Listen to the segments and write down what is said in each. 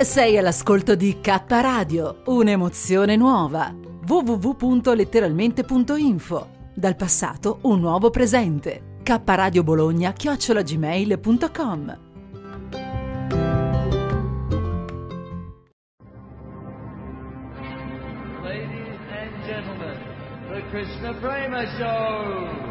Sei all'ascolto di K-Radio, un'emozione nuova. www.letteralmente.info. Dal passato un nuovo presente. kradiobologna@gmail.com. Ladies and gentlemen, the Krishna Prema Show.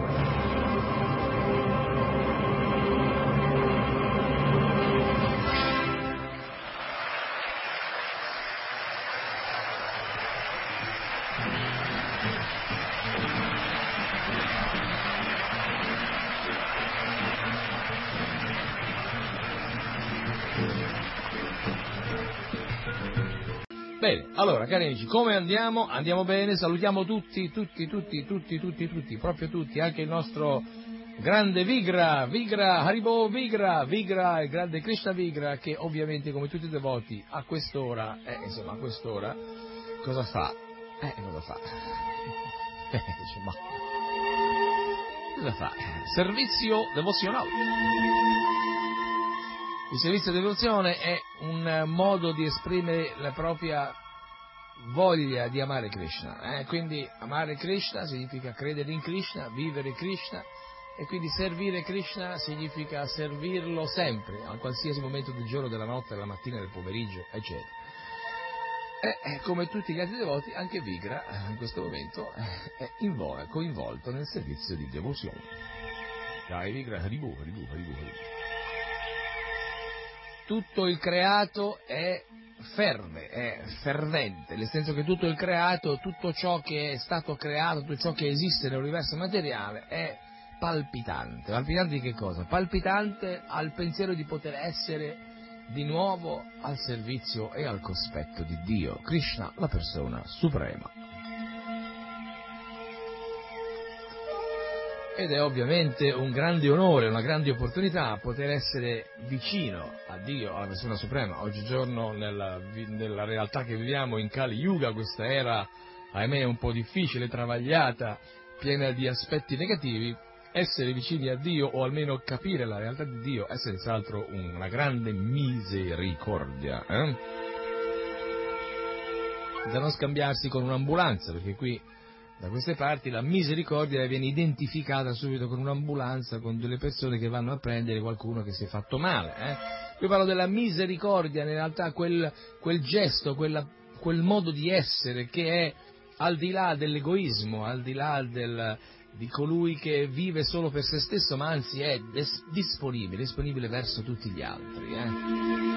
Bene, allora cari amici, come andiamo? Andiamo bene, salutiamo tutti, proprio tutti, anche il nostro grande Vigra, Haribo Vigra, il grande Krishna Vigra, che ovviamente come tutti i devoti a quest'ora, cosa fa? Cosa fa? Servizio devozionale. Il servizio di devozione è un modo di esprimere la propria voglia di amare Krishna, quindi amare Krishna significa credere in Krishna, vivere Krishna, e quindi servire Krishna significa servirlo sempre, a qualsiasi momento del giorno, della notte, della mattina, del pomeriggio, eccetera. E come tutti gli altri devoti, anche Vigra in questo momento è coinvolto nel servizio di devozione. Dai Vigra, arrivo. Tutto il creato è ferme, è fervente, nel senso che tutto il creato, tutto ciò che è stato creato, tutto ciò che esiste nell'universo materiale è palpitante. Palpitante di che cosa? Palpitante al pensiero di poter essere di nuovo al servizio e al cospetto di Dio, Krishna, la persona suprema. Ed è ovviamente un grande onore, una grande opportunità poter essere vicino a Dio, alla persona suprema. Oggigiorno nella realtà che viviamo in Kali-Yuga, questa era, ahimè, un po' difficile, travagliata, piena di aspetti negativi, essere vicini a Dio, o almeno capire la realtà di Dio, è senz'altro una grande misericordia, Da non scambiarsi con un'ambulanza, perché qui, da queste parti, la misericordia viene identificata subito con un'ambulanza, con delle persone che vanno a prendere qualcuno che si è fatto male. Io parlo della misericordia, in realtà quel gesto, quel modo di essere che è al di là dell'egoismo, al di là di colui che vive solo per se stesso, ma anzi è disponibile verso tutti gli altri.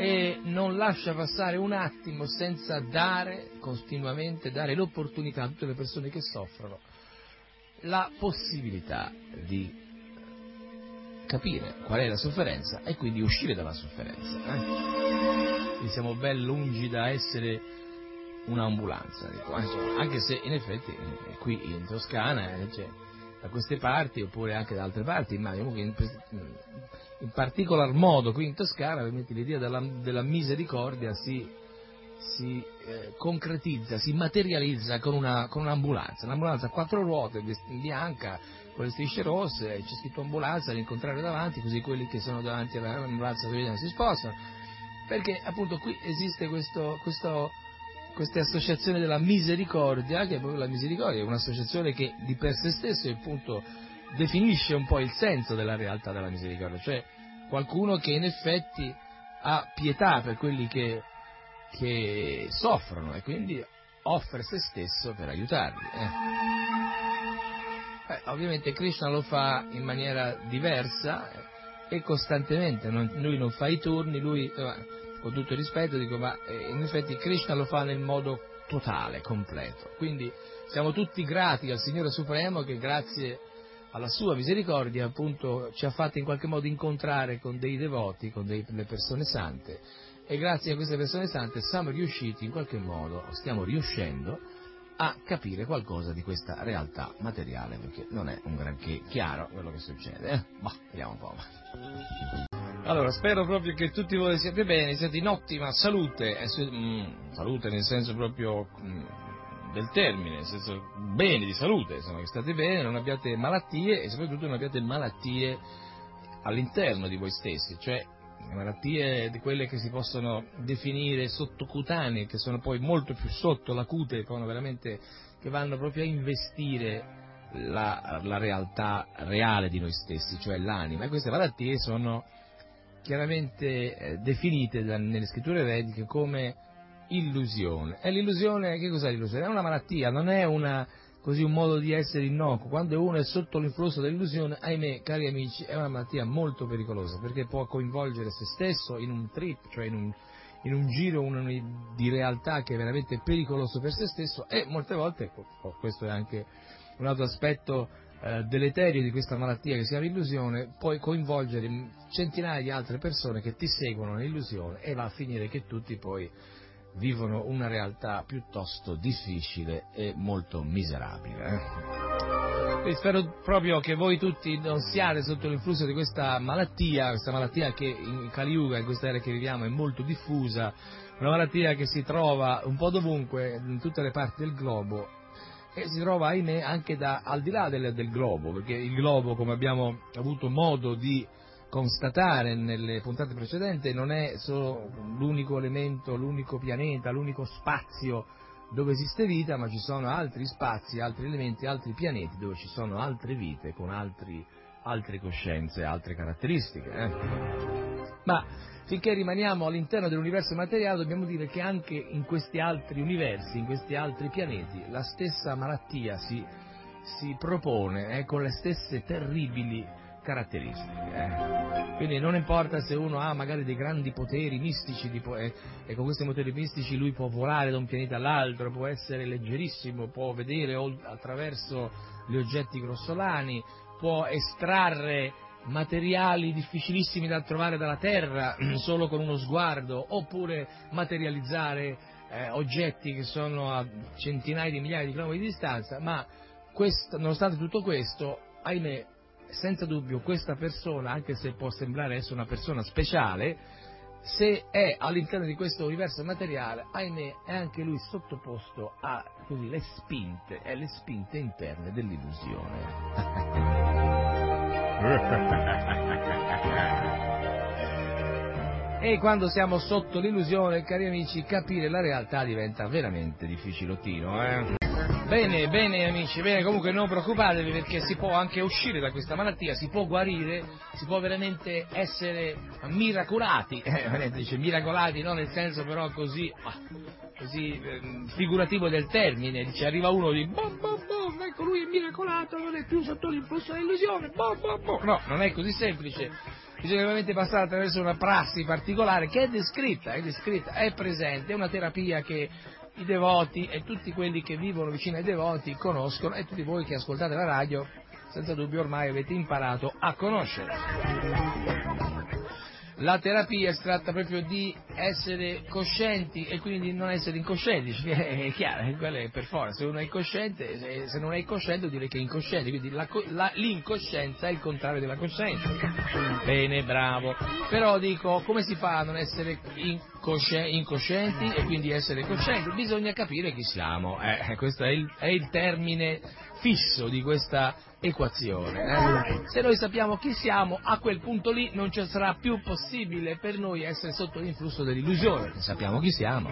E non lascia passare un attimo senza continuamente dare l'opportunità a tutte le persone che soffrono la possibilità di capire qual è la sofferenza e quindi uscire dalla sofferenza. Quindi siamo ben lungi da essere un'ambulanza, anche se in effetti qui in Toscana, da queste parti, oppure anche da altre parti, immagino che in particolar modo qui in Toscana l'idea della misericordia si concretizza, si materializza con un'ambulanza, un'ambulanza a quattro ruote, bianca, con le strisce rosse, c'è scritto ambulanza all'incontrario davanti, così quelli che sono davanti all'ambulanza si spostano, perché appunto qui esiste questa associazione della misericordia, che è proprio la misericordia, è un'associazione che di per se stesso appunto definisce un po' il senso della realtà della misericordia, cioè qualcuno che in effetti ha pietà per quelli che soffrono e quindi offre se stesso per aiutarli. Ovviamente Krishna lo fa in maniera diversa e costantemente, lui non fa i turni, lui, con tutto il rispetto dico, ma in effetti Krishna lo fa nel modo totale, completo, quindi siamo tutti grati al Signore Supremo che grazie alla sua misericordia appunto ci ha fatto in qualche modo incontrare con dei devoti, con delle persone sante, e grazie a queste persone sante siamo riusciti in qualche modo, stiamo riuscendo a capire qualcosa di questa realtà materiale, perché non è un granché chiaro quello che succede, ma vediamo un po'. Allora, spero proprio che tutti voi siate bene, siate in ottima salute, salute nel senso proprio del termine, nel senso bene di salute, insomma, che state bene, non abbiate malattie e soprattutto non abbiate malattie all'interno di voi stessi, cioè malattie di quelle che si possono definire sottocutanee, che sono poi molto più sotto la cute, che vanno proprio a investire la realtà reale di noi stessi, cioè l'anima. E queste malattie sono chiaramente definite nelle scritture vediche come illusione. E l'illusione, che cos'è l'illusione? È una malattia, non è un modo di essere innocuo. Quando uno è sotto l'influsso dell'illusione, ahimè, cari amici, è una malattia molto pericolosa, perché può coinvolgere se stesso in un trip, cioè in un giro di realtà che è veramente pericoloso per se stesso, e molte volte, questo è anche un altro aspetto deleterio di questa malattia che si chiama illusione, puoi coinvolgere centinaia di altre persone che ti seguono nell'illusione, e va a finire che tutti poi vivono una realtà piuttosto difficile e molto miserabile. E spero proprio che voi tutti non siate sotto l'influsso di questa malattia che in Kali-Yuga, in questa era che viviamo, è molto diffusa, una malattia che si trova un po' dovunque, in tutte le parti del globo, e si trova, ahimè, anche al di là del globo, perché il globo, come abbiamo avuto modo di constatare nelle puntate precedenti, non è solo l'unico elemento, l'unico pianeta, l'unico spazio dove esiste vita, ma ci sono altri spazi, altri elementi, altri pianeti dove ci sono altre vite con altre coscienze, altre caratteristiche. Ma finché rimaniamo all'interno dell'universo materiale, dobbiamo dire che anche in questi altri universi, in questi altri pianeti, la stessa malattia si propone con le stesse terribili caratteristiche. Quindi non importa se uno ha magari dei grandi poteri mistici e con questi poteri mistici lui può volare da un pianeta all'altro, può essere leggerissimo, può vedere attraverso gli oggetti grossolani, può estrarre materiali difficilissimi da trovare dalla Terra solo con uno sguardo, oppure materializzare oggetti che sono a centinaia di migliaia di chilometri di distanza, ma nonostante tutto questo, ahimè, senza dubbio questa persona, anche se può sembrare essere una persona speciale, se è all'interno di questo universo materiale, ahimè, è anche lui sottoposto a le spinte interne dell'illusione. E quando siamo sotto l'illusione, cari amici, capire la realtà diventa veramente difficilottino, Bene amici, comunque non preoccupatevi, perché si può anche uscire da questa malattia, si può guarire, si può veramente essere miracolati, dice miracolati non nel senso però così figurativo del termine, dice arriva uno di boom, ecco lui è miracolato, non è più sotto l'influsso dell'illusione, boom. No, non è così semplice, bisogna veramente passare attraverso una prassi particolare che è descritta, è presente, è una terapia che i devoti e tutti quelli che vivono vicino ai devoti conoscono, e tutti voi che ascoltate la radio senza dubbio ormai avete imparato a conoscere. La terapia si tratta proprio di essere coscienti e quindi non essere incoscienti, è chiaro, quello è per forza, se uno è incosciente, se non è incosciente vuol dire che è incosciente, quindi l'incoscienza è il contrario della coscienza. Bene, bravo, però dico, come si fa a non essere incoscienti e quindi essere coscienti? Bisogna capire chi siamo, questo è il termine fisso di questa equazione. Se noi sappiamo chi siamo, a quel punto lì non ci sarà più possibile per noi essere sotto l'influsso dell'illusione, sappiamo chi siamo,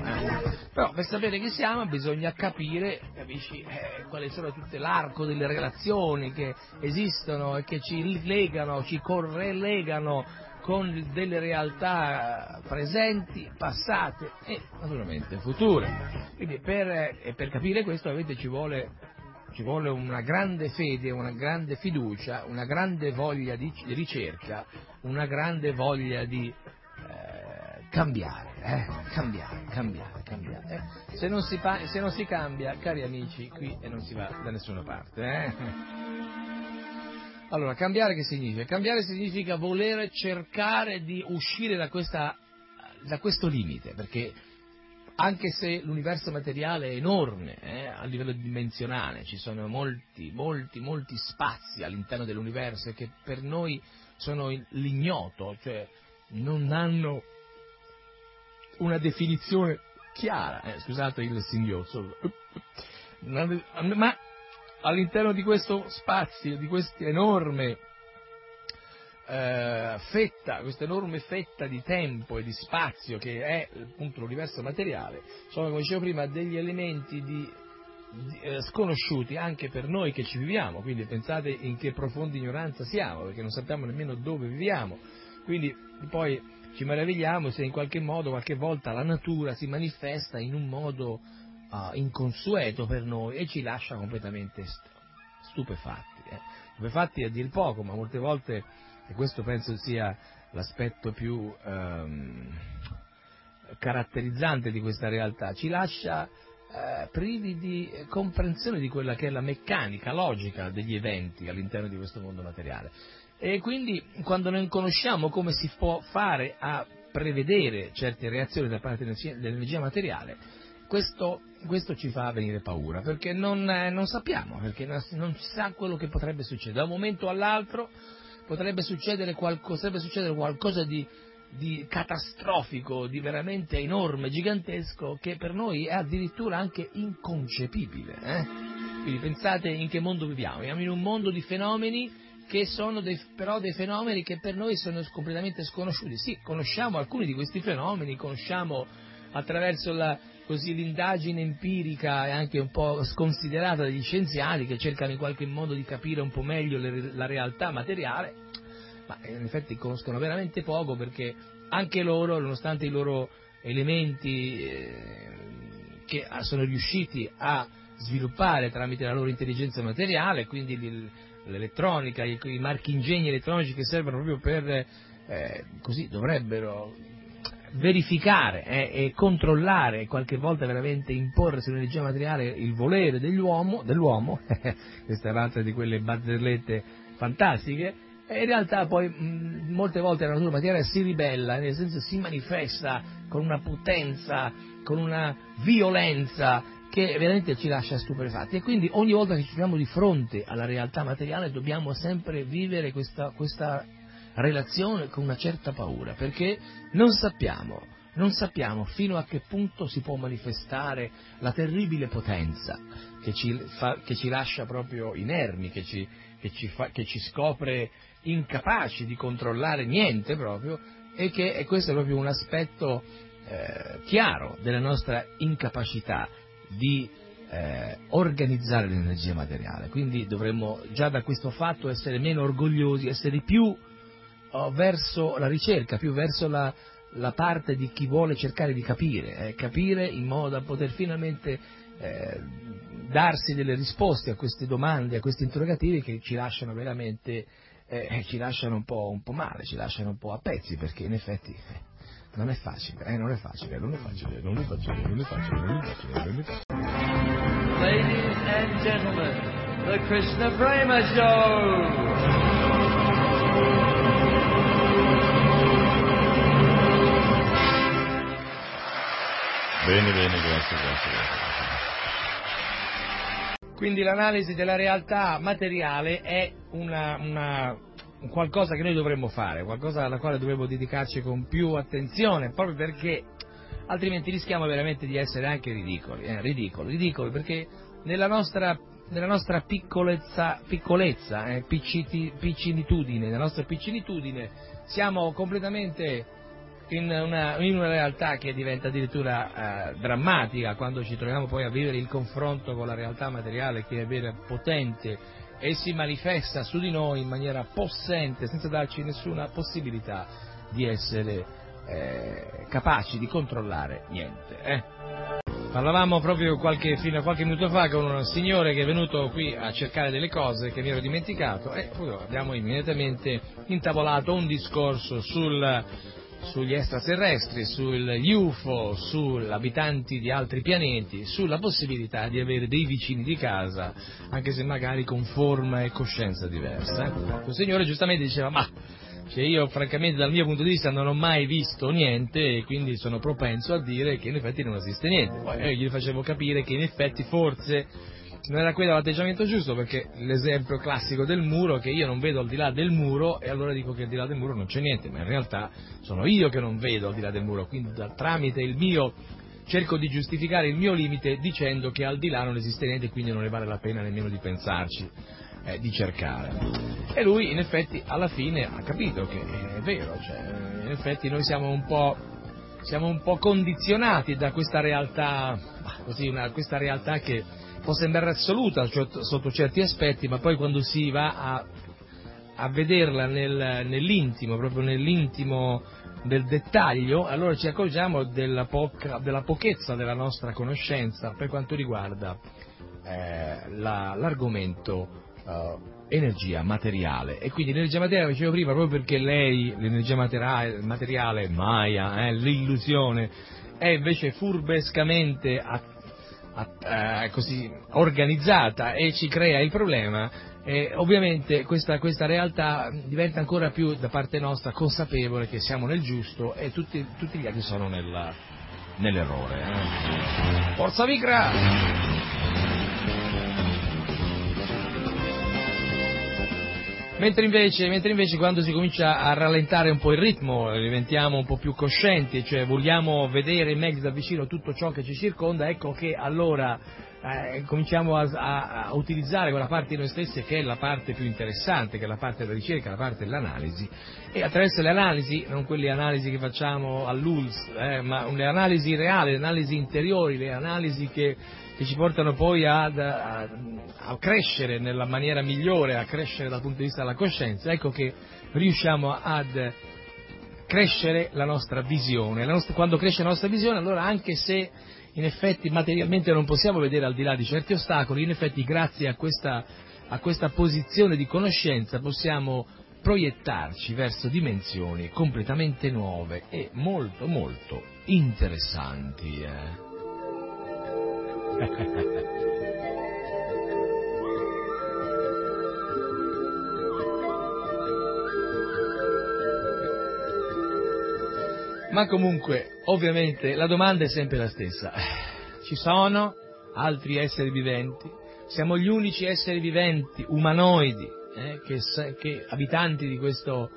però per sapere chi siamo bisogna capire, capisci, quali sono tutto l'arco delle relazioni che esistono e che ci legano, ci correlegano con delle realtà presenti, passate e naturalmente future. Quindi per capire questo ovviamente ci vuole una grande fede, una grande fiducia, una grande voglia di ricerca, una grande voglia di cambiare. Se non si cambia, cari amici, qui non si va da nessuna parte. Allora, cambiare che significa? Cambiare significa voler cercare di uscire da questo limite, perché anche se l'universo materiale è enorme, a livello dimensionale, ci sono molti spazi all'interno dell'universo che per noi sono l'ignoto, cioè non hanno una definizione chiara, scusate il singhiozzo, ma all'interno di questo spazio, di questa enorme fetta, questa enorme fetta di tempo e di spazio che è appunto l'universo materiale, sono, come dicevo prima, degli elementi sconosciuti anche per noi che ci viviamo, quindi pensate in che profonda ignoranza siamo, perché non sappiamo nemmeno dove viviamo, quindi poi ci meravigliamo se in qualche modo qualche volta la natura si manifesta in un modo inconsueto per noi e ci lascia completamente stupefatti, stupefatti a dir poco, ma molte volte, e questo penso sia l'aspetto più caratterizzante di questa realtà, ci lascia privi di comprensione di quella che è la meccanica, logica degli eventi all'interno di questo mondo materiale. E quindi quando non conosciamo come si può fare a prevedere certe reazioni da parte dell'energia materiale, questo ci fa venire paura, perché non sappiamo, perché non si sa quello che potrebbe succedere. Da un momento all'altro potrebbe succedere qualcosa di catastrofico, di veramente enorme, gigantesco, che per noi è addirittura anche inconcepibile. Quindi pensate in che mondo viviamo. Viviamo in un mondo di fenomeni che sono però dei fenomeni che per noi sono completamente sconosciuti. Sì, conosciamo alcuni di questi fenomeni, conosciamo attraverso l'indagine empirica e anche un po' sconsiderata degli scienziati che cercano in qualche modo di capire un po' meglio la realtà materiale, ma in effetti conoscono veramente poco, perché anche loro, nonostante i loro elementi che sono riusciti a sviluppare tramite la loro intelligenza materiale, quindi l'elettronica, i marchingegni elettronici che servono proprio per così dovrebbero verificare e controllare, qualche volta veramente imporre sull'energia materiale il volere dell'uomo questa è un'altra di quelle barzellette fantastiche, e in realtà poi molte volte la natura materiale si ribella, nel senso si manifesta con una potenza, con una violenza che veramente ci lascia stupefatti, e quindi ogni volta che ci troviamo di fronte alla realtà materiale dobbiamo sempre vivere questa relazione con una certa paura, perché non sappiamo fino a che punto si può manifestare la terribile potenza che ci lascia proprio inermi, che ci scopre incapaci di controllare niente proprio, e questo è proprio un aspetto chiaro della nostra incapacità di organizzare l'energia materiale. Quindi dovremmo già da questo fatto essere meno orgogliosi, essere più verso la ricerca, più verso la parte di chi vuole cercare di capire in modo da poter finalmente darsi delle risposte a queste domande, a questi interrogativi che ci lasciano veramente ci lasciano un po' male, ci lasciano un po' a pezzi, perché in effetti non è facile. Ladies and gentlemen, the Krishna Prema Show! Bene, grazie. Quindi l'analisi della realtà materiale è una qualcosa che noi dovremmo fare, qualcosa alla quale dovremmo dedicarci con più attenzione, proprio perché altrimenti rischiamo veramente di essere anche ridicoli, perché nella nostra piccolezza, piccinitudine, nella nostra piccinitudine siamo completamente in una realtà che diventa addirittura drammatica quando ci troviamo poi a vivere il confronto con la realtà materiale, che è vera, potente, e si manifesta su di noi in maniera possente, senza darci nessuna possibilità di essere capaci di controllare niente. Parlavamo proprio fino a qualche minuto fa con un signore che è venuto qui a cercare delle cose che mi ero dimenticato, e poi abbiamo immediatamente intavolato un discorso sugli extraterrestri, sugli UFO, sugli abitanti di altri pianeti, sulla possibilità di avere dei vicini di casa, anche se magari con forma e coscienza diversa. Il signore giustamente diceva, io francamente dal mio punto di vista non ho mai visto niente, e quindi sono propenso a dire che in effetti non esiste niente. Poi io gli facevo capire che in effetti forse non era quello l'atteggiamento giusto, perché l'esempio classico del muro, che io non vedo al di là del muro, e allora dico che al di là del muro non c'è niente, ma in realtà sono io che non vedo al di là del muro, quindi tramite il mio cerco di giustificare il mio limite dicendo che al di là non esiste niente, quindi non ne vale la pena nemmeno di pensarci. di cercare. E lui in effetti alla fine ha capito che è vero, cioè, in effetti noi siamo un po' condizionati da questa realtà, così, questa realtà che può sembrare assoluta sotto certi aspetti, ma poi quando si va a vederla nell'intimo, proprio nell'intimo del dettaglio, allora ci accorgiamo della pochezza della nostra conoscenza per quanto riguarda l'argomento energia materiale. E quindi l'energia materiale, dicevo prima, proprio perché lei, l'energia materiale Maya, l'illusione, è invece furbescamente così organizzata e ci crea il problema. E ovviamente questa realtà diventa ancora più, da parte nostra, consapevole che siamo nel giusto e tutti gli altri sono nell'errore. Forza Vikra! Mentre invece quando si comincia a rallentare un po' il ritmo, diventiamo un po' più coscienti, cioè vogliamo vedere meglio da vicino tutto ciò che ci circonda, ecco che allora cominciamo a utilizzare quella parte di noi stessi che è la parte più interessante, che è la parte della ricerca, la parte dell'analisi, e attraverso le analisi, non quelle analisi che facciamo all'ULS, ma le analisi reali, le analisi interiori, le analisi che ci portano poi a crescere nella maniera migliore, a crescere dal punto di vista della coscienza, ecco che riusciamo ad crescere la nostra visione. Quando cresce la nostra visione, allora, anche se in effetti materialmente non possiamo vedere al di là di certi ostacoli, in effetti grazie a questa posizione di conoscenza possiamo proiettarci verso dimensioni completamente nuove e molto molto interessanti. Ma comunque, ovviamente, la domanda è sempre la stessa. Ci sono altri esseri viventi? Siamo gli unici esseri viventi, umanoidi, che abitanti di questo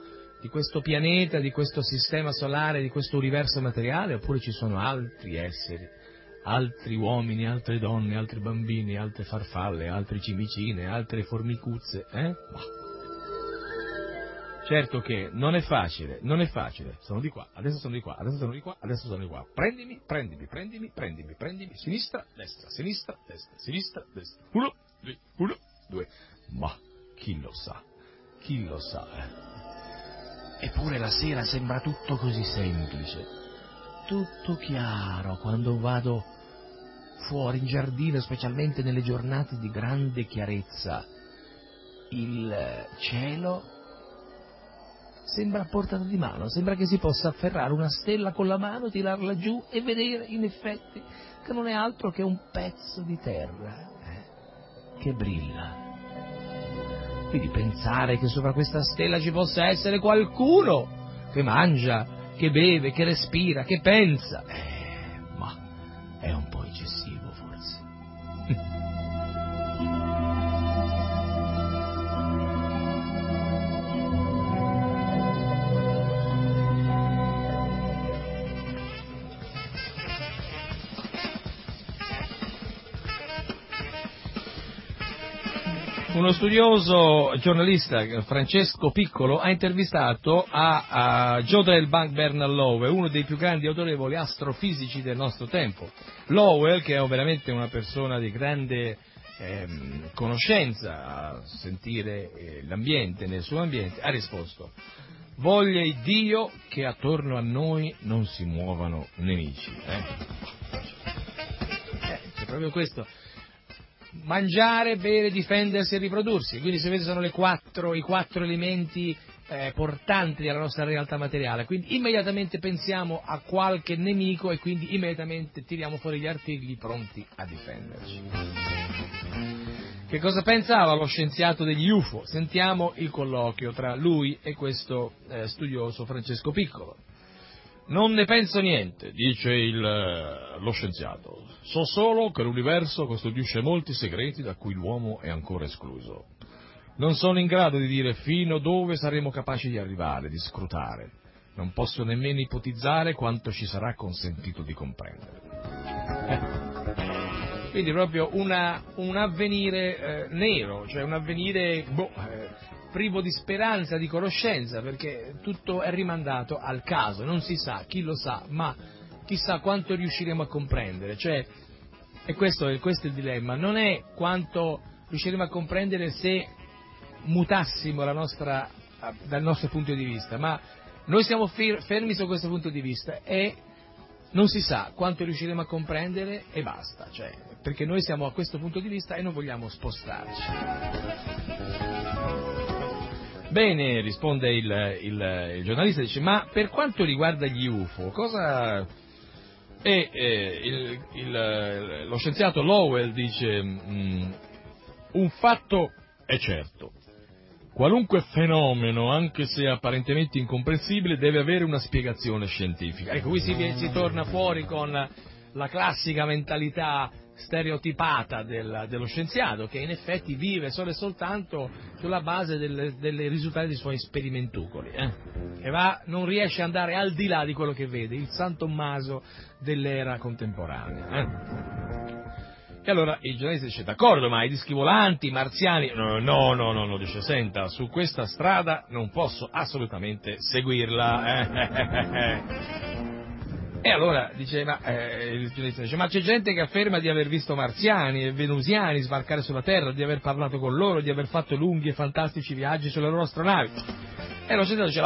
pianeta, di questo sistema solare, di questo universo materiale? Oppure ci sono altri esseri, altri uomini, altre donne, altri bambini, altre farfalle, altre cimicine, altre formicuzze? Certo che non è facile, sono di qua, prendimi, sinistra, destra, uno, due, ma chi lo sa. Eppure la sera sembra tutto così semplice, tutto chiaro, quando vado fuori in giardino, specialmente nelle giornate di grande chiarezza, il cielo sembra a portata di mano, sembra che si possa afferrare una stella con la mano, tirarla giù e vedere in effetti che non è altro che un pezzo di terra che brilla. Quindi pensare che sopra questa stella ci possa essere qualcuno che mangia, che beve, che respira, che pensa, ma è un po' eccessivo forse. Uno studioso giornalista, Francesco Piccolo, ha intervistato a Jodrell Bank Bernard Lovell, uno dei più grandi e autorevoli astrofisici del nostro tempo. Lovell, che è veramente una persona di grande conoscenza a sentire l'ambiente, nel suo ambiente, ha risposto: voglia Iddio che attorno a noi non si muovano nemici. È proprio questo. Mangiare, bere, difendersi e riprodursi, quindi se vedete sono i quattro elementi portanti della nostra realtà materiale, quindi immediatamente pensiamo a qualche nemico e quindi immediatamente tiriamo fuori gli artigli pronti a difenderci. Che cosa pensava lo scienziato degli UFO? Sentiamo il colloquio tra lui e questo studioso Francesco Piccolo. Non ne penso niente, dice lo scienziato. So solo che l'universo costituisce molti segreti da cui l'uomo è ancora escluso. Non sono in grado di dire fino dove saremo capaci di arrivare, di scrutare. Non posso nemmeno ipotizzare quanto ci sarà consentito di comprendere. Quindi proprio un avvenire nero, cioè un avvenire privo di speranza, di conoscenza, perché tutto è rimandato al caso, non si sa, chi lo sa, ma chissà quanto riusciremo a comprendere, cioè, e questo è il dilemma, non è quanto riusciremo a comprendere se mutassimo la nostra, dal nostro punto di vista, ma noi siamo fermi su questo punto di vista e non si sa quanto riusciremo a comprendere e basta, cioè, perché noi siamo a questo punto di vista e non vogliamo spostarci. Bene, risponde il giornalista, dice, ma per quanto riguarda gli UFO, cosa... lo scienziato Lovell dice, un fatto è certo, qualunque fenomeno, anche se apparentemente incomprensibile, deve avere una spiegazione scientifica. Ecco, qui si torna fuori con la classica mentalità stereotipata dello scienziato, che in effetti vive solo e soltanto sulla base delle risultati dei suoi sperimentucoli, e non riesce ad andare al di là di quello che vede, il San Tommaso dell'era contemporanea. E allora il giornalista dice, d'accordo, ma i dischi volanti, marziani, no, dice, senta, su questa strada non posso assolutamente seguirla. E allora il giornalista dice, ma c'è gente che afferma di aver visto marziani e venusiani sbarcare sulla Terra, di aver parlato con loro, di aver fatto lunghi e fantastici viaggi sulle loro astronavi. E lo scienziato dice,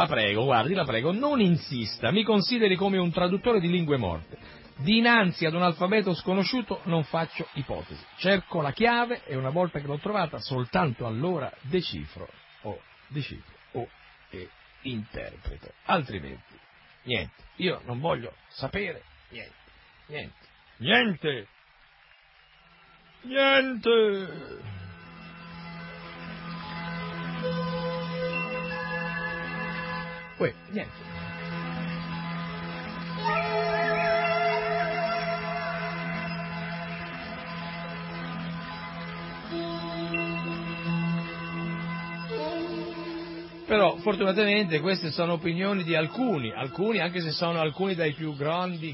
la prego, non insista, mi consideri come un traduttore di lingue morte. Dinanzi ad un alfabeto sconosciuto non faccio ipotesi, cerco la chiave e una volta che l'ho trovata soltanto allora decifro o interpreto, altrimenti niente, io non voglio sapere niente. Uè, niente. Però fortunatamente queste sono opinioni di alcuni, anche se sono alcuni dai più grandi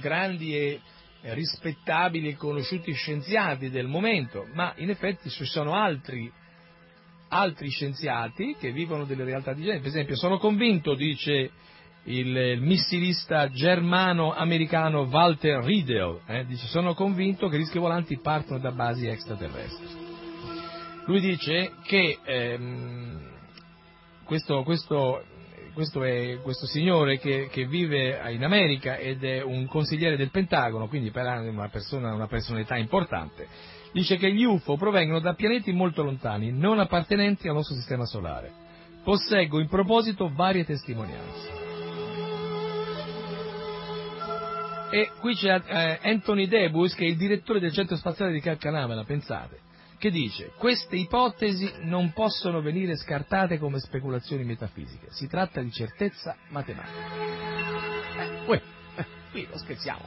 e rispettabili e conosciuti scienziati del momento, ma in effetti ci sono altri scienziati che vivono delle realtà di genere. Per esempio, sono convinto, dice il missilista germano-americano Walter Riedel, dice, sono convinto che i dischi volanti partono da basi extraterrestri. Lui dice che questo signore che vive in America ed è un consigliere del Pentagono, quindi per una personalità importante, dice che gli UFO provengono da pianeti molto lontani, non appartenenti al nostro sistema solare. Posseggo in proposito varie testimonianze. E qui c'è Anthony Debus, che è il direttore del centro spaziale di Cacca Namela, pensate, che dice, queste ipotesi non possono venire scartate come speculazioni metafisiche, si tratta di certezza matematica. Qui lo scherziamo,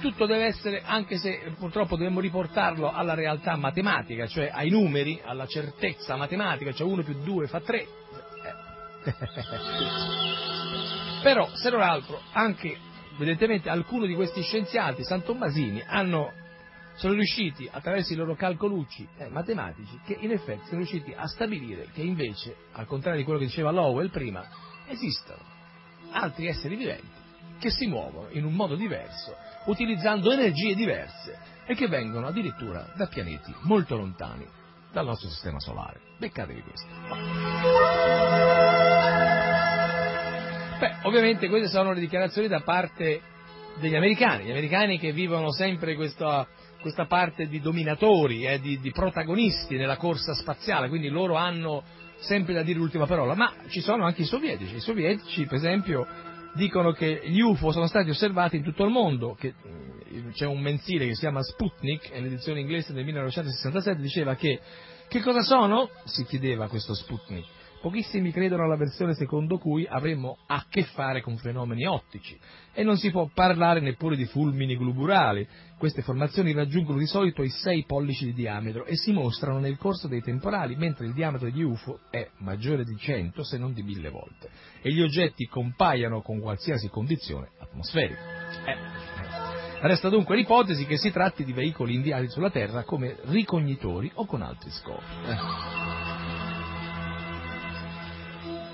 tutto deve essere, anche se purtroppo dobbiamo riportarlo alla realtà matematica, cioè ai numeri, alla certezza matematica, cioè 1 più 2 fa 3. Però, se non altro, anche evidentemente alcuni di questi scienziati santommasini sono riusciti, attraverso i loro calcolucci matematici, che in effetti sono riusciti a stabilire che invece, al contrario di quello che diceva Lowell prima, esistono altri esseri viventi che si muovono in un modo diverso, utilizzando energie diverse, e che vengono addirittura da pianeti molto lontani dal nostro sistema solare. Beccatevi questo. Beh, ovviamente queste sono le dichiarazioni da parte degli americani, che vivono sempre questa parte di dominatori, di protagonisti nella corsa spaziale, quindi loro hanno sempre da dire l'ultima parola, ma ci sono anche i sovietici. I sovietici, per esempio, dicono che gli UFO sono stati osservati in tutto il mondo, che c'è un mensile che si chiama Sputnik, e l'edizione inglese del 1967 diceva che cosa sono? Si chiedeva questo Sputnik. Pochissimi credono alla versione secondo cui avremmo a che fare con fenomeni ottici, e non si può parlare neppure di fulmini globurali. Queste formazioni raggiungono di solito i 6 pollici di diametro e si mostrano nel corso dei temporali, mentre il diametro degli UFO è maggiore di 100 se non di 1000 volte, e gli oggetti compaiono con qualsiasi condizione atmosferica. Resta dunque l'ipotesi che si tratti di veicoli indiani sulla Terra come ricognitori o con altri scopi.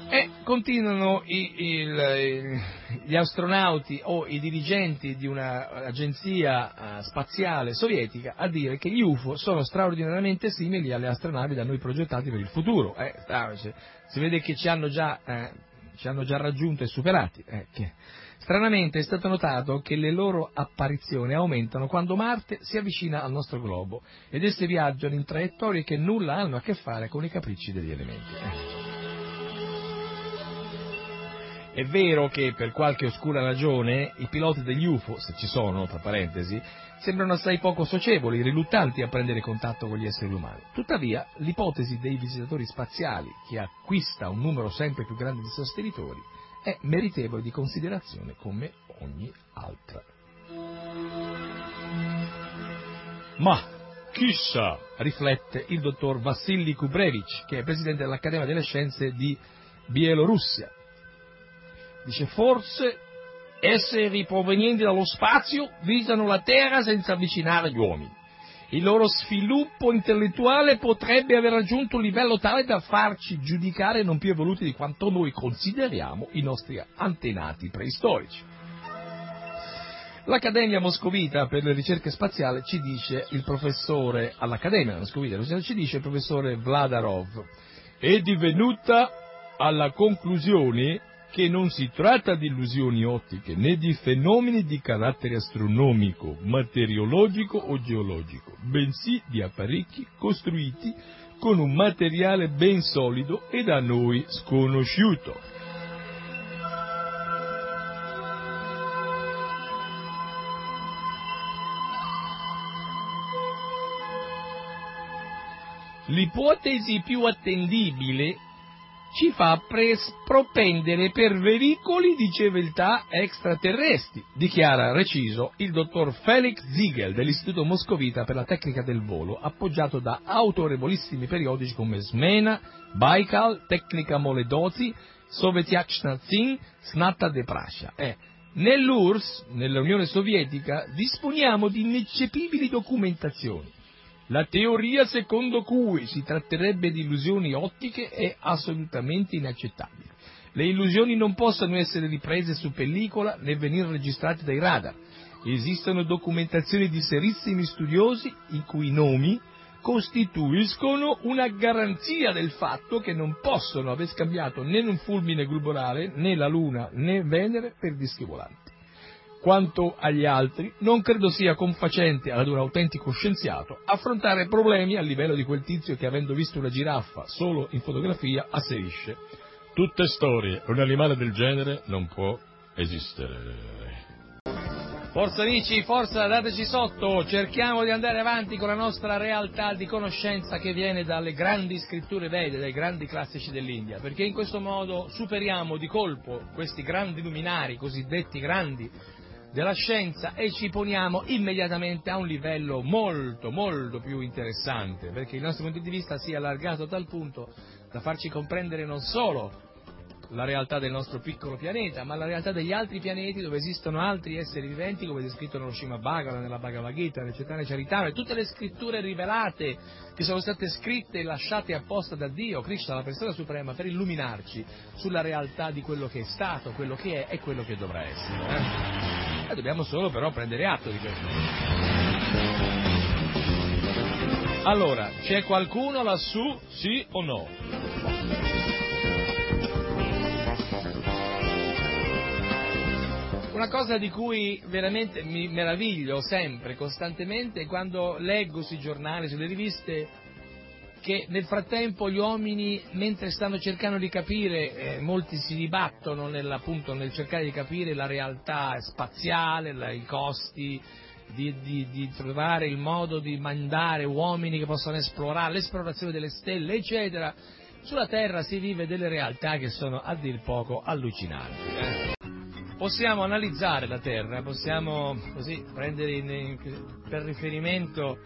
E continuano gli astronauti o i dirigenti di un'agenzia spaziale sovietica a dire che gli UFO sono straordinariamente simili alle astronavi da noi progettati per il futuro. Si vede che ci hanno già raggiunto e superati. Stranamente è stato notato che le loro apparizioni aumentano quando Marte si avvicina al nostro globo ed esse viaggiano in traiettorie che nulla hanno a che fare con i capricci degli elementi. È vero che per qualche oscura ragione i piloti degli UFO, se ci sono, tra parentesi, sembrano assai poco socievoli, riluttanti a prendere contatto con gli esseri umani. Tuttavia, l'ipotesi dei visitatori spaziali, che acquista un numero sempre più grande di sostenitori, è meritevole di considerazione come ogni altra. Ma chissà, riflette il dottor Vassili Kubrevich, che è presidente dell'Accademia delle Scienze di Bielorussia. Dice, forse esseri provenienti dallo spazio visitano la Terra senza avvicinare gli uomini. Il loro sviluppo intellettuale potrebbe aver raggiunto un livello tale da farci giudicare non più evoluti di quanto noi consideriamo i nostri antenati preistorici. L'Accademia Moscovita per le ricerche spaziali ci dice il professore, all'Accademia Moscovita ci dice il professore Vladarov, è divenuta alla conclusione che non si tratta di illusioni ottiche né di fenomeni di carattere astronomico, meteorologico o geologico, bensì di apparecchi costruiti con un materiale ben solido e da noi sconosciuto. L'ipotesi più attendibile ci fa propendere per veicoli di civiltà extraterrestri, dichiara reciso il dottor Felix Ziegel dell'Istituto Moscovita per la tecnica del volo, appoggiato da autorevolissimi periodici come Smena, Baikal, Tecnica Moledozi, Sovetyakshnadzin, Snatta Deprascia. Nell'URSS, nell'Unione Sovietica, disponiamo di ineccepibili documentazioni. La teoria secondo cui si tratterebbe di illusioni ottiche è assolutamente inaccettabile. Le illusioni non possono essere riprese su pellicola né venire registrate dai radar. Esistono documentazioni di serissimi studiosi i cui nomi costituiscono una garanzia del fatto che non possono aver scambiato né un fulmine globolare, né la Luna, né Venere per dischi volanti. Quanto agli altri, non credo sia confacente ad un autentico scienziato affrontare problemi a livello di quel tizio che, avendo visto una giraffa solo in fotografia, asserisce: tutte storie, un animale del genere non può esistere. Forza amici, forza, dateci sotto, cerchiamo di andare avanti con la nostra realtà di conoscenza che viene dalle grandi scritture vede, dai grandi classici dell'India, perché in questo modo superiamo di colpo questi grandi luminari, cosiddetti grandi della scienza, e ci poniamo immediatamente a un livello molto molto più interessante, perché il nostro punto di vista si è allargato a tal punto da farci comprendere non solo la realtà del nostro piccolo pianeta, ma la realtà degli altri pianeti dove esistono altri esseri viventi, come descritto nello Shrimad Bhagavatam, nella Bhagavad Gita, nel Chaitanya Charitamrita, tutte le scritture rivelate che sono state scritte e lasciate apposta da Dio, Krishna, la persona suprema, per illuminarci sulla realtà di quello che è stato, quello che è e quello che dovrà essere. E dobbiamo solo però prendere atto di questo. Allora, c'è qualcuno lassù, sì o no? Una cosa di cui veramente mi meraviglio sempre, costantemente, quando leggo sui giornali, sulle riviste, che nel frattempo gli uomini, mentre stanno cercando di capire, molti si dibattono appunto nel cercare di capire la realtà spaziale, i costi, di trovare il modo di mandare uomini che possano esplorare, l'esplorazione delle stelle, eccetera. Sulla Terra si vive delle realtà che sono a dir poco allucinanti. Possiamo analizzare la Terra, possiamo così prendere per riferimento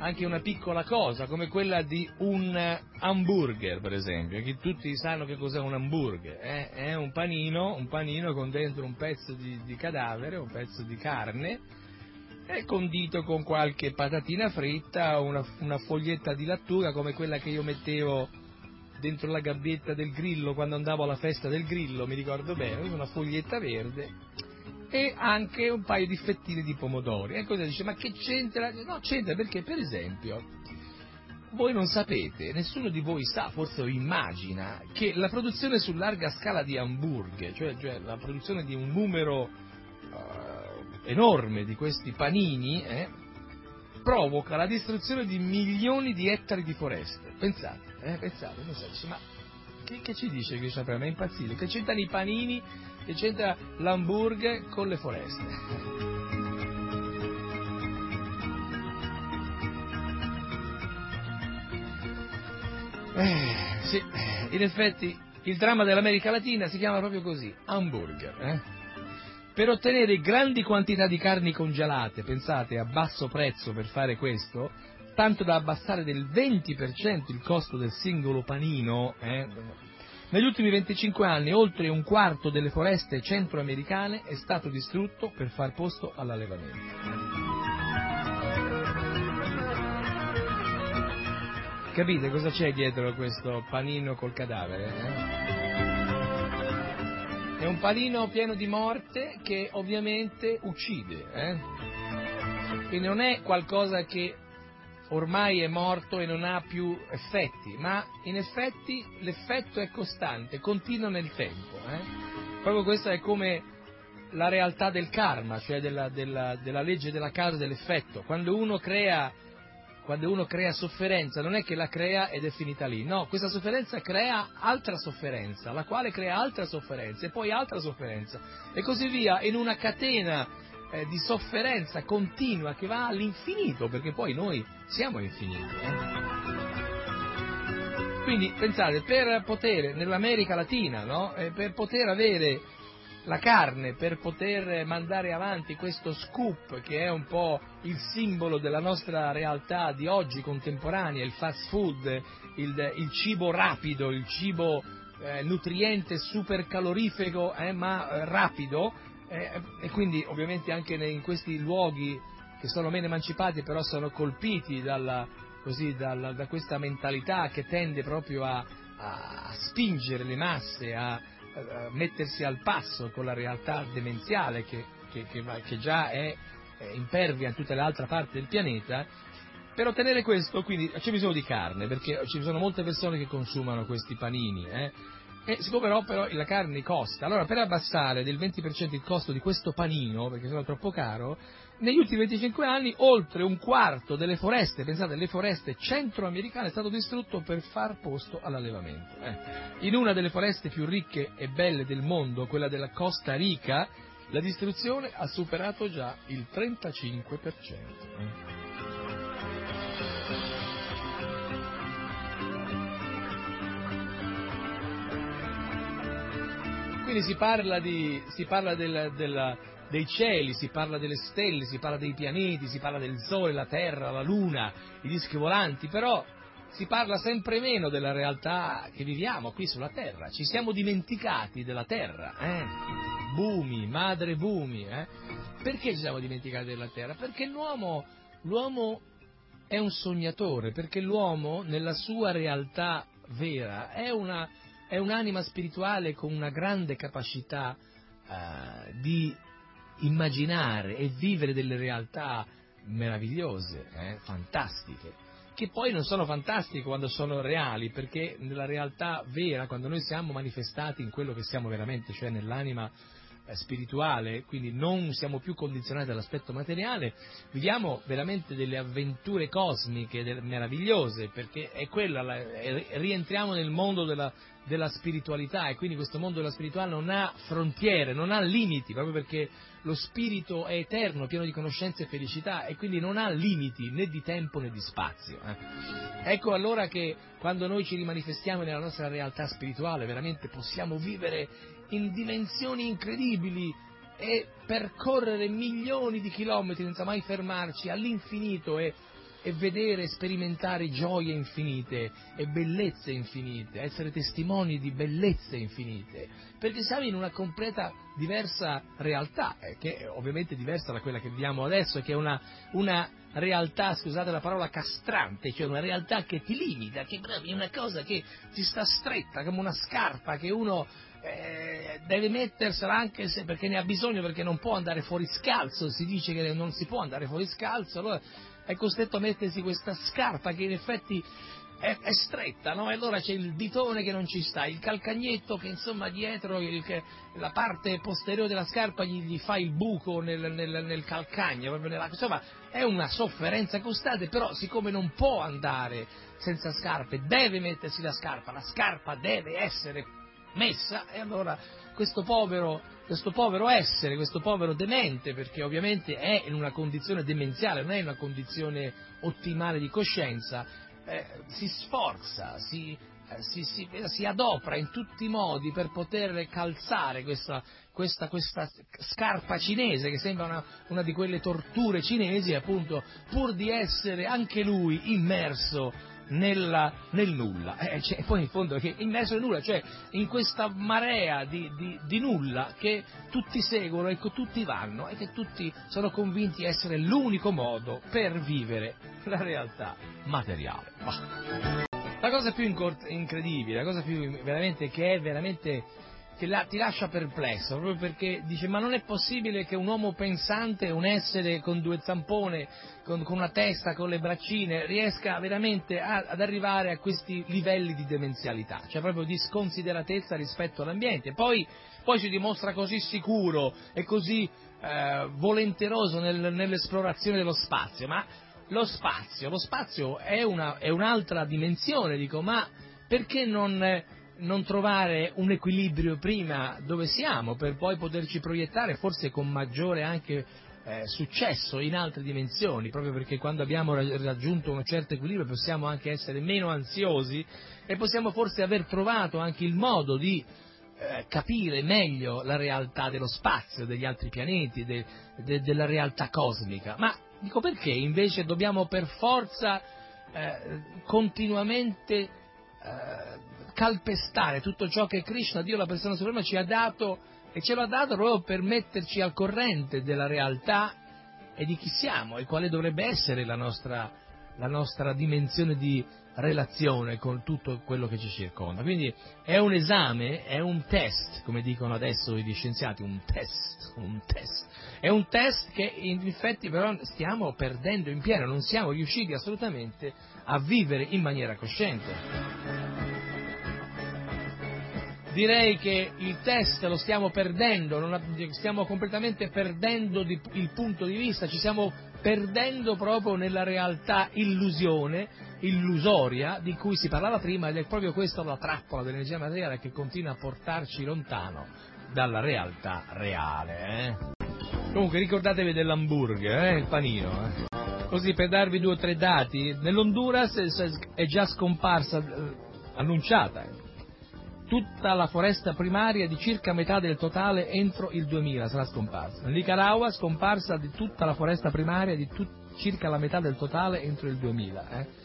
anche una piccola cosa, come quella di un hamburger, per esempio, che tutti sanno che cos'è un hamburger, è un panino con dentro un pezzo di cadavere, un pezzo di carne, e condito con qualche patatina fritta, una foglietta di lattuga come quella che io mettevo dentro la gabbietta del grillo quando andavo alla festa del grillo, mi ricordo bene, una foglietta verde e anche un paio di fettine di pomodori. E cosa dice? Ma che c'entra? No, c'entra perché, per esempio, voi non sapete, nessuno di voi sa, forse lo immagina, che la produzione su larga scala di hamburger, cioè la produzione di un numero enorme di questi panini, provoca la distruzione di milioni di ettari di foreste. Pensate, non so, ma che ci dice Krishna Prema? È impazzito, che c'entrano i panini, che c'entra l'hamburger con le foreste? Sì, in effetti il dramma dell'America Latina si chiama proprio così, hamburger. Per ottenere grandi quantità di carni congelate, pensate, a basso prezzo, per fare questo, tanto da abbassare del 20% il costo del singolo panino, negli ultimi 25 anni oltre un quarto delle foreste centroamericane è stato distrutto per far posto all'allevamento. Capite cosa c'è dietro questo panino col cadavere? È un panino pieno di morte che ovviamente uccide, quindi non è qualcosa che ormai è morto e non ha più effetti, ma in effetti l'effetto è costante, continua nel tempo, proprio questa è come la realtà del karma, cioè della legge della causa e dell'effetto. Quando uno crea sofferenza, non è che la crea ed è finita lì, no, questa sofferenza crea altra sofferenza, la quale crea altra sofferenza e poi altra sofferenza e così via, in una catena di sofferenza continua che va all'infinito, perché poi noi siamo infiniti. Quindi pensate, per poter, nell'America Latina, no? Per poter avere la carne, per poter mandare avanti questo scoop che è un po' il simbolo della nostra realtà di oggi contemporanea, il fast food, il cibo rapido, il cibo nutriente super calorifico ma rapido, e quindi ovviamente anche in questi luoghi che sono meno emancipati però sono colpiti da questa mentalità che tende proprio a spingere le masse a mettersi al passo con la realtà demenziale che già è impervia in tutta l'altra parte del pianeta. Per ottenere questo, quindi, c'è bisogno di carne, perché ci sono molte persone che consumano questi panini, e siccome però la carne costa, allora per abbassare del 20% il costo di questo panino, perché sennò è troppo caro, negli ultimi 25 anni oltre un quarto delle foreste, pensate, le foreste centroamericane, è stato distrutto per far posto all'allevamento. In una delle foreste più ricche e belle del mondo, quella della Costa Rica, la distruzione ha superato già il 35%. Quindi si parla dei cieli, si parla delle stelle, si parla dei pianeti, si parla del Sole, la Terra, la Luna, i dischi volanti, però si parla sempre meno della realtà che viviamo qui sulla Terra. Ci siamo dimenticati della Terra, Bumi, madre Bumi, Perché ci siamo dimenticati della Terra? Perché l'uomo è un sognatore, perché l'uomo nella sua realtà vera è un'anima spirituale con una grande capacità di immaginare e vivere delle realtà meravigliose, fantastiche, che poi non sono fantastiche quando sono reali, perché nella realtà vera, quando noi siamo manifestati in quello che siamo veramente, cioè nell'anima spirituale, quindi non siamo più condizionati dall'aspetto materiale, viviamo veramente delle avventure cosmiche meravigliose, perché è quella, rientriamo nel mondo della spiritualità, e quindi questo mondo della spiritualità non ha frontiere, non ha limiti, proprio perché lo spirito è eterno, pieno di conoscenza e felicità, e quindi non ha limiti né di tempo né di spazio. Ecco allora che quando noi ci rimanifestiamo nella nostra realtà spirituale veramente possiamo vivere in dimensioni incredibili e percorrere milioni di chilometri senza mai fermarci, all'infinito, e e vedere e sperimentare gioie infinite e bellezze infinite, essere testimoni di bellezze infinite, perché siamo in una completa diversa realtà, che è ovviamente diversa da quella che viviamo adesso, che è una realtà, scusate la parola, castrante, cioè una realtà che ti limita, che è una cosa che ti sta stretta come una scarpa che uno deve mettersela anche se perché ne ha bisogno, perché non può andare fuori scalzo, si dice che non si può andare fuori scalzo, allora è costretto a mettersi questa scarpa che in effetti è stretta, no? E allora c'è il ditone che non ci sta, il calcagnetto che insomma dietro la parte posteriore della scarpa gli fa il buco nel calcagno, proprio insomma è una sofferenza costante, però siccome non può andare senza scarpe, deve mettersi la scarpa deve essere messa, e allora questo povero essere, questo povero demente, perché ovviamente è in una condizione demenziale, non è in una condizione ottimale di coscienza, si sforza, si adopera in tutti i modi per poter calzare questa scarpa cinese, che sembra una di quelle torture cinesi, appunto, pur di essere anche lui immerso nel nulla, cioè, poi in fondo che immerso nel nulla, cioè in questa marea di nulla che tutti seguono e che tutti vanno e che tutti sono convinti essere l'unico modo per vivere la realtà materiale. La cosa più incredibile, la cosa più veramente ti lascia perplesso, proprio perché dice: ma non è possibile che un uomo pensante, un essere con due zampone, con una testa, con le braccine, riesca veramente ad arrivare a questi livelli di demenzialità, cioè proprio di sconsideratezza rispetto all'ambiente. Poi si dimostra così sicuro e così volenteroso nell'esplorazione dello spazio. Ma lo spazio è un'altra dimensione, dico, ma perché non trovare un equilibrio prima dove siamo, per poi poterci proiettare forse con maggiore anche successo in altre dimensioni, proprio perché quando abbiamo raggiunto un certo equilibrio possiamo anche essere meno ansiosi e possiamo forse aver trovato anche il modo di capire meglio la realtà dello spazio, degli altri pianeti, della realtà cosmica. Ma dico, perché invece dobbiamo per forza continuamente calpestare tutto ciò che Krishna, Dio, la persona suprema, ci ha dato, e ce l'ha dato proprio per metterci al corrente della realtà e di chi siamo e quale dovrebbe essere la nostra dimensione di relazione con tutto quello che ci circonda. Quindi è un esame, è un test, come dicono adesso gli scienziati, un test. È un test che in effetti però stiamo perdendo in pieno, non siamo riusciti assolutamente a vivere in maniera cosciente. Direi che il test lo stiamo perdendo, stiamo completamente perdendo il punto di vista, ci stiamo perdendo proprio nella realtà illusoria di cui si parlava prima, ed è proprio questa la trappola dell'energia materiale che continua a portarci lontano dalla realtà reale. Comunque ricordatevi dell'hamburger, il panino. Così, per darvi 2 o 3 dati, nell'Honduras è già scomparsa, annunciata, tutta la foresta primaria di circa metà del totale entro il 2000 sarà scomparsa. In Nicaragua scomparsa di tutta la foresta primaria di circa la metà del totale entro il 2000.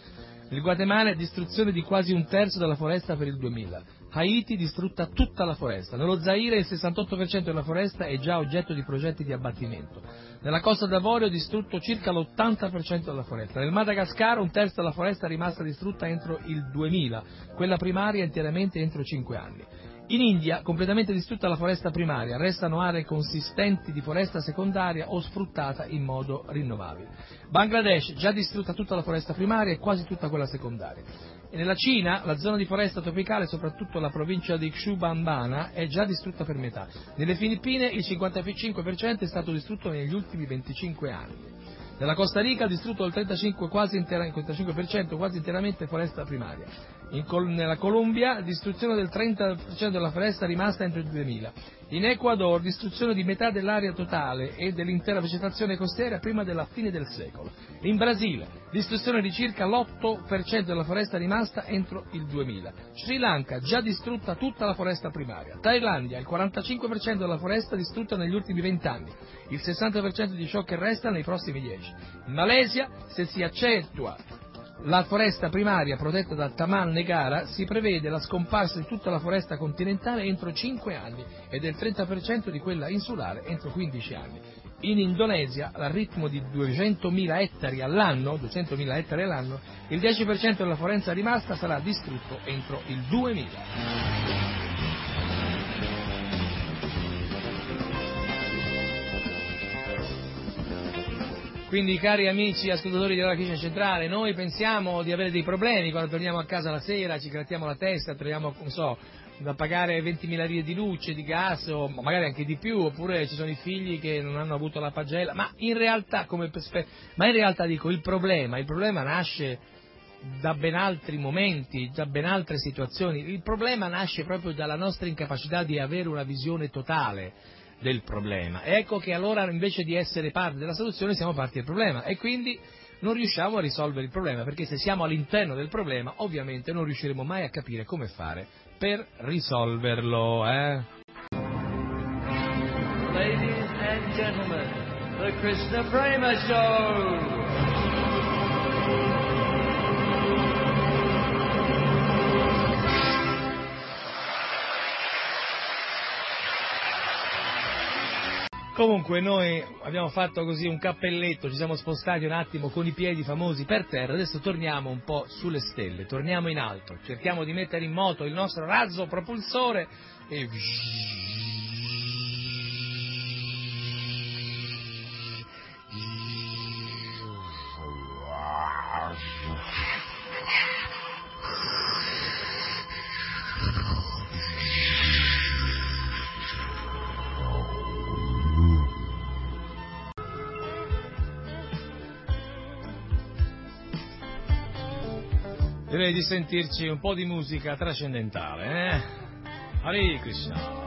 Il Guatemala, distruzione di quasi 1/3 della foresta per il 2000. Haiti, distrutta tutta la foresta. Nello Zaire il 68% della foresta è già oggetto di progetti di abbattimento. Nella Costa d'Avorio distrutto circa l'80% della foresta. Nel Madagascar 1/3 della foresta è rimasta distrutta entro il 2000, quella primaria interamente entro 5 anni. In India, completamente distrutta la foresta primaria, restano aree consistenti di foresta secondaria o sfruttata in modo rinnovabile. Bangladesh, già distrutta tutta la foresta primaria e quasi tutta quella secondaria. E nella Cina, la zona di foresta tropicale, soprattutto la provincia di Xishuangbanna, è già distrutta per metà. Nelle Filippine il 55% è stato distrutto negli ultimi 25 anni. Nella Costa Rica distrutto il 35% quasi interamente foresta primaria. nella Colombia distruzione del 30% della foresta rimasta entro il 2000, in Ecuador distruzione di metà dell'area totale e dell'intera vegetazione costiera prima della fine del secolo, in Brasile distruzione di circa l'8% della foresta rimasta entro il 2000, Sri Lanka già distrutta tutta la foresta primaria, Thailandia il 45% della foresta distrutta negli ultimi 20 anni, il 60% di ciò che resta nei prossimi 10, in Malesia se si accentua la foresta primaria protetta dal Taman Negara si prevede la scomparsa di tutta la foresta continentale entro 5 anni e del 30% di quella insulare entro 15 anni. In Indonesia, al ritmo di 200.000 ettari all'anno, il 10% della foresta rimasta sarà distrutto entro il 2000. Quindi, cari amici ascoltatori di Radio Krishna Centrale, noi pensiamo di avere dei problemi quando torniamo a casa la sera, ci grattiamo la testa, troviamo, non so, da pagare 20.000 lire di luce, di gas, o magari anche di più, oppure ci sono i figli che non hanno avuto la pagella, ma in realtà dico, il problema nasce da ben altri momenti, da ben altre situazioni, il problema nasce proprio dalla nostra incapacità di avere una visione totale del problema. Ecco che allora invece di essere parte della soluzione siamo parte del problema e quindi non riusciamo a risolvere il problema, perché se siamo all'interno del problema ovviamente non riusciremo mai a capire come fare per risolverlo. Ladies and gentlemen, the Krishna Prema Show! Comunque noi abbiamo fatto così un cappelletto, ci siamo spostati un attimo con i piedi famosi per terra, adesso torniamo un po' sulle stelle, torniamo in alto, cerchiamo di mettere in moto il nostro razzo propulsore e direi di sentirci un po' di musica trascendentale, Hare Krishna.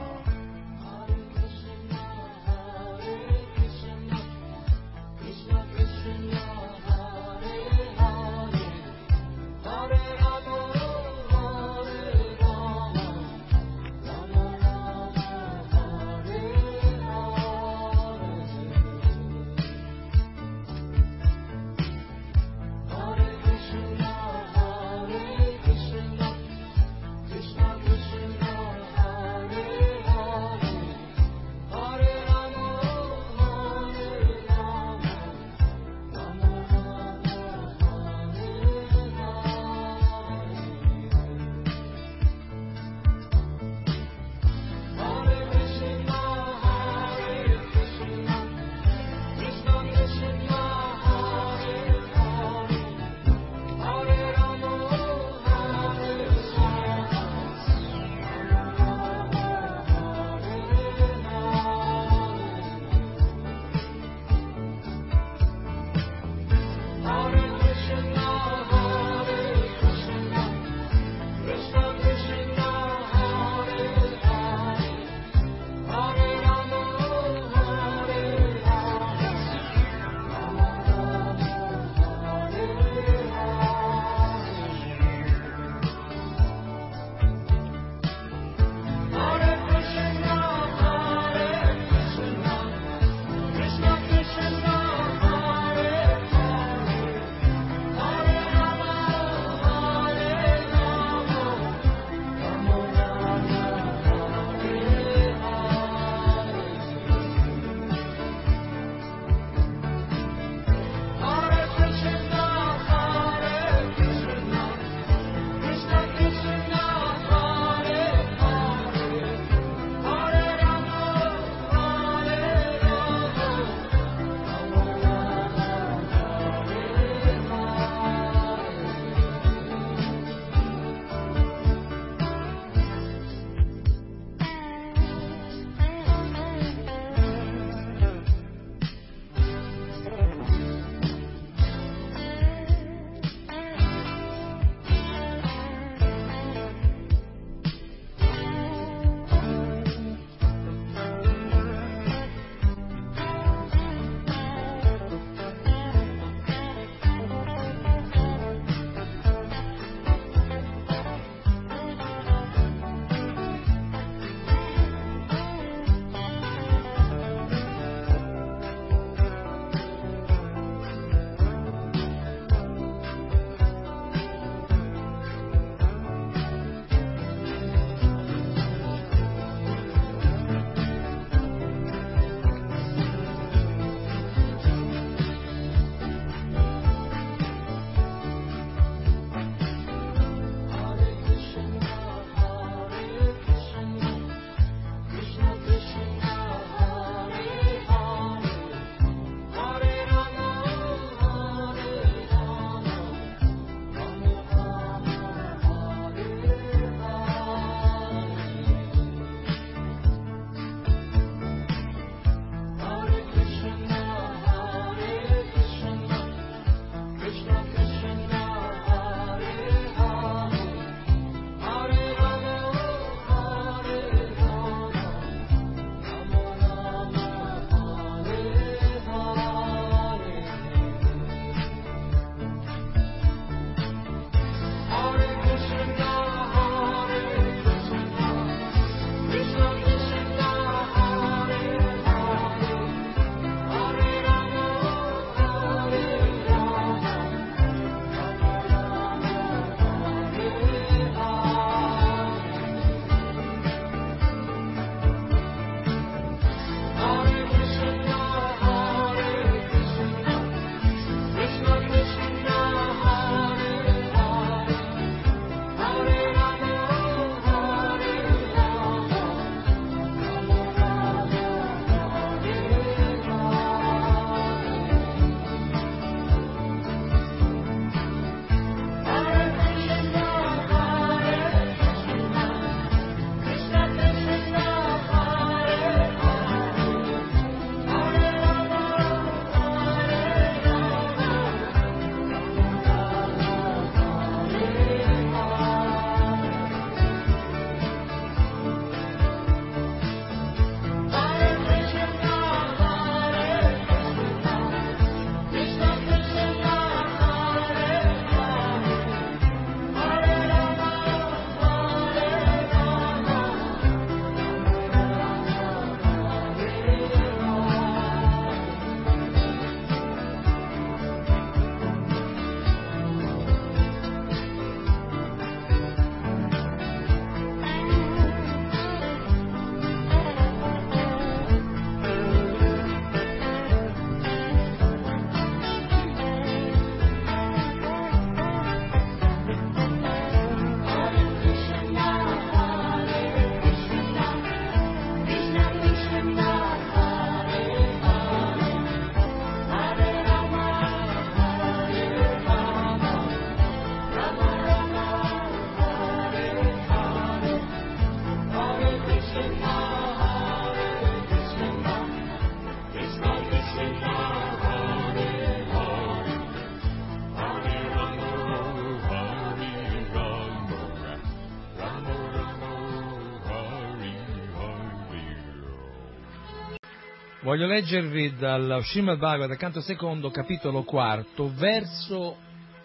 Voglio leggervi dal Shrimad Bhagavad, canto secondo, capitolo quarto, verso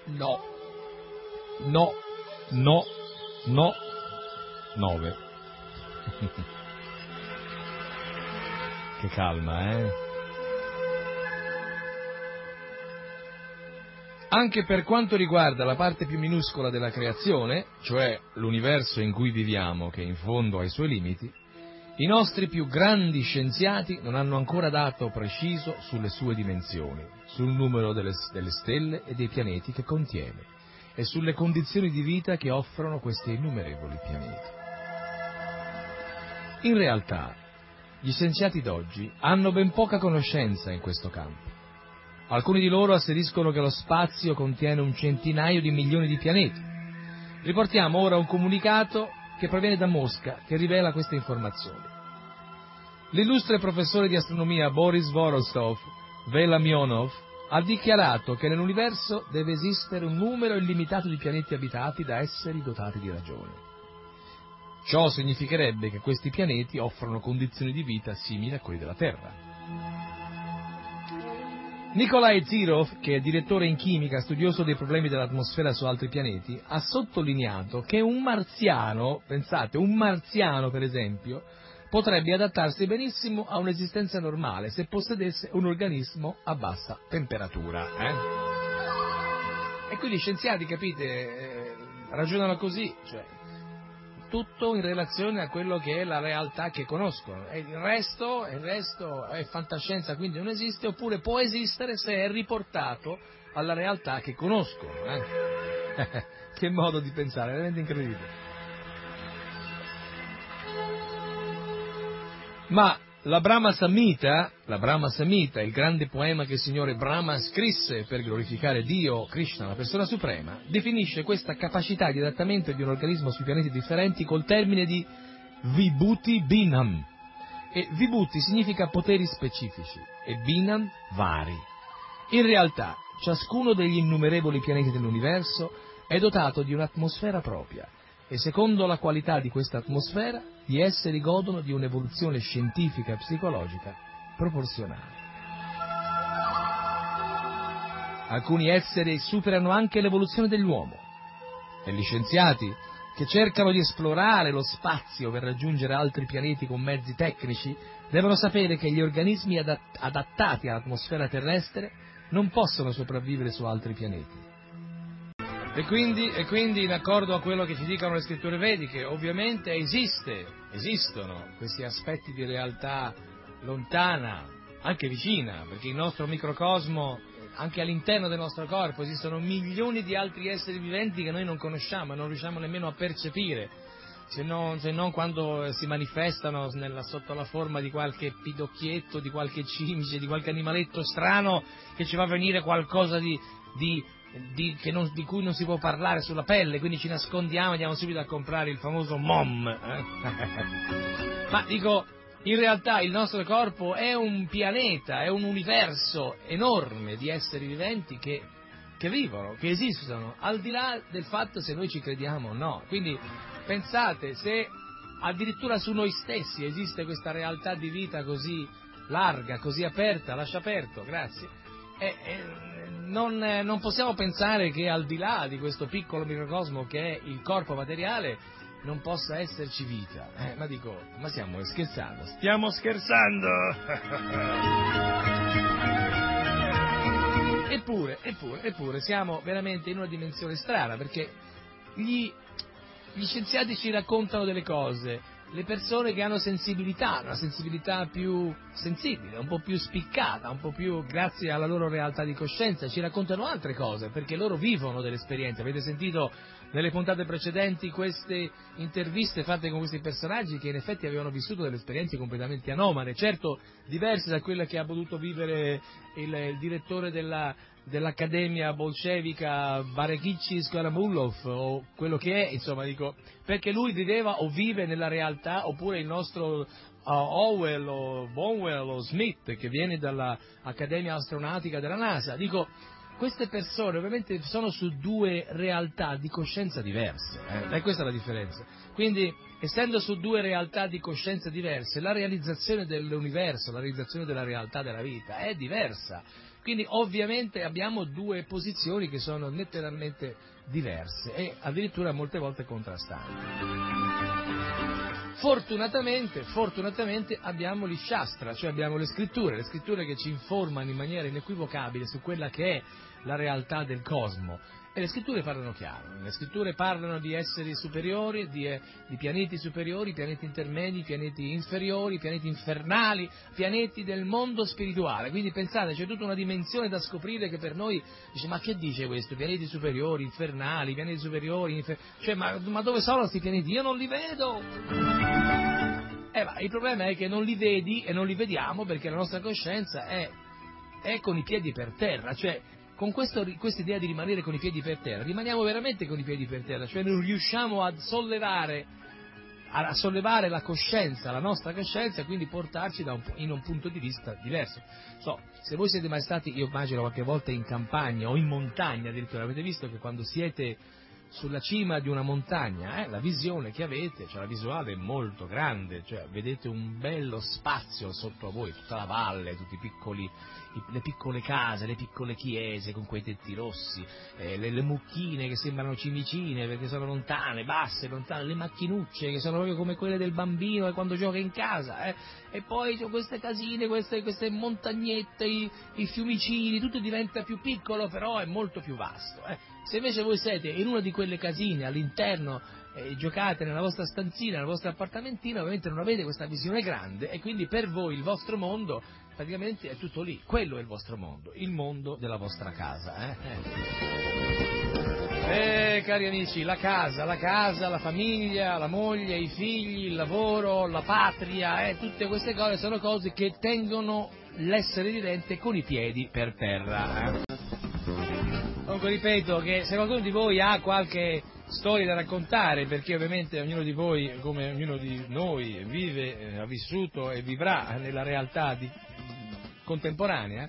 nove. Che calma, eh? Anche per quanto riguarda la parte più minuscola della creazione, cioè l'universo in cui viviamo, che in fondo ha i suoi limiti, i nostri più grandi scienziati non hanno ancora dato preciso sulle sue dimensioni, sul numero delle stelle e dei pianeti che contiene e sulle condizioni di vita che offrono questi innumerevoli pianeti. In realtà, gli scienziati d'oggi hanno ben poca conoscenza in questo campo. Alcuni di loro asseriscono che lo spazio contiene un centinaio di milioni di pianeti. Riportiamo ora un comunicato che proviene da Mosca, che rivela queste informazioni. L'illustre professore di astronomia Boris Vorostov, Velamionov, ha dichiarato che nell'universo deve esistere un numero illimitato di pianeti abitati da esseri dotati di ragione. Ciò significherebbe che questi pianeti offrono condizioni di vita simili a quelle della Terra. Nikolai Zirov, che è direttore in chimica, studioso dei problemi dell'atmosfera su altri pianeti, ha sottolineato che un marziano, pensate, un marziano per esempio, potrebbe adattarsi benissimo a un'esistenza normale se possedesse un organismo a bassa temperatura. E quindi gli scienziati, capite, ragionano così, cioè tutto in relazione a quello che è la realtà che conoscono, e il resto è fantascienza, quindi non esiste, oppure può esistere se è riportato alla realtà che conoscono. Che modo di pensare, è veramente incredibile. Ma la Brahma Samhita, il grande poema che il signore Brahma scrisse per glorificare Dio, Krishna, la persona suprema, definisce questa capacità di adattamento di un organismo sui pianeti differenti col termine di vibhuti binam. E vibhuti significa poteri specifici e binam vari. In realtà, ciascuno degli innumerevoli pianeti dell'universo è dotato di un'atmosfera propria e secondo la qualità di questa atmosfera gli esseri godono di un'evoluzione scientifica e psicologica proporzionale. Alcuni esseri superano anche l'evoluzione dell'uomo e gli scienziati che cercano di esplorare lo spazio per raggiungere altri pianeti con mezzi tecnici devono sapere che gli organismi adattati all'atmosfera terrestre non possono sopravvivere su altri pianeti. E quindi, in accordo a quello che ci dicono le scritture vediche, ovviamente esistono questi aspetti di realtà lontana, anche vicina, perché il nostro microcosmo, anche all'interno del nostro corpo, esistono milioni di altri esseri viventi che noi non conosciamo e non riusciamo nemmeno a percepire, se non quando si manifestano sotto la forma di qualche pidocchietto, di qualche cimice, di qualche animaletto strano che ci fa venire qualcosa di cui non si può parlare sulla pelle, quindi ci nascondiamo e andiamo subito a comprare il famoso MOM. Ma dico, in realtà il nostro corpo è un pianeta, è un universo enorme di esseri viventi che vivono, che esistono, al di là del fatto se noi ci crediamo o no. Quindi pensate, se addirittura su noi stessi esiste questa realtà di vita così larga, così aperta, lascia aperto, grazie, non possiamo pensare che al di là di questo piccolo microcosmo che è il corpo materiale non possa esserci vita. Ma stiamo scherzando? Stiamo scherzando! Eppure, siamo veramente in una dimensione strana, perché gli scienziati ci raccontano delle cose, le persone che hanno sensibilità, una sensibilità più sensibile, un po' più spiccata, un po' più grazie alla loro realtà di coscienza, ci raccontano altre cose, perché loro vivono delle esperienze. Avete sentito nelle puntate precedenti queste interviste fatte con questi personaggi che in effetti avevano vissuto delle esperienze completamente anomale, certo diverse da quella che ha potuto vivere il direttore dell'Accademia bolscevica Barekichi Skaramullov o quello che è, insomma, dico, perché lui viveva o vive nella realtà, oppure il nostro Howell o Bonwell o Smith che viene dall'Accademia astronautica della NASA. Dico, queste persone ovviamente sono su due realtà di coscienza diverse, e questa è la differenza. Quindi, essendo su due realtà di coscienza diverse, la realizzazione dell'universo, la realizzazione della realtà della vita è diversa. Quindi ovviamente abbiamo due posizioni che sono letteralmente diverse e addirittura molte volte contrastanti. Fortunatamente abbiamo gli Shastra, cioè abbiamo le scritture che ci informano in maniera inequivocabile su quella che è la realtà del cosmo. E le scritture parlano chiaro, le scritture parlano di esseri superiori, di pianeti superiori, pianeti intermedi, pianeti inferiori, pianeti infernali, pianeti del mondo spirituale. Quindi pensate, c'è tutta una dimensione da scoprire che per noi dice, ma che dice questo? Pianeti superiori, infernali, pianeti superiori, cioè ma dove sono questi pianeti? Io non li vedo! Ma il problema è che non li vedi e non li vediamo perché la nostra coscienza è con i piedi per terra, cioè con questa idea di rimanere con i piedi per terra, rimaniamo veramente con i piedi per terra, cioè non riusciamo a sollevare la coscienza, la nostra coscienza, quindi portarci in un punto di vista diverso. Se voi siete mai stati, io immagino qualche volta in campagna o in montagna addirittura, avete visto che quando siete sulla cima di una montagna, la visione che avete, cioè la visuale è molto grande, cioè vedete un bello spazio sotto a voi, tutta la valle, tutti le piccole case, le piccole chiese con quei tetti rossi, le mucchine che sembrano cimicine perché sono lontane, basse, lontane, le macchinucce che sono proprio come quelle del bambino quando gioca in casa, e poi queste casine, queste montagnette, i fiumicini, tutto diventa più piccolo però è molto più vasto. Se invece voi siete in una di quelle casine all'interno, giocate nella vostra stanzina, nel vostro appartamentino, ovviamente non avete questa visione grande e quindi per voi il vostro mondo praticamente è tutto lì, quello è il vostro mondo, il mondo della vostra casa. Cari amici, la casa, la famiglia, la moglie, i figli, il lavoro, la patria, tutte queste cose sono cose che tengono l'essere vivente con i piedi per terra. Comunque ripeto che se qualcuno di voi ha qualche storie da raccontare, perché ovviamente ognuno di voi, come ognuno di noi, vive, ha vissuto e vivrà nella realtà contemporanea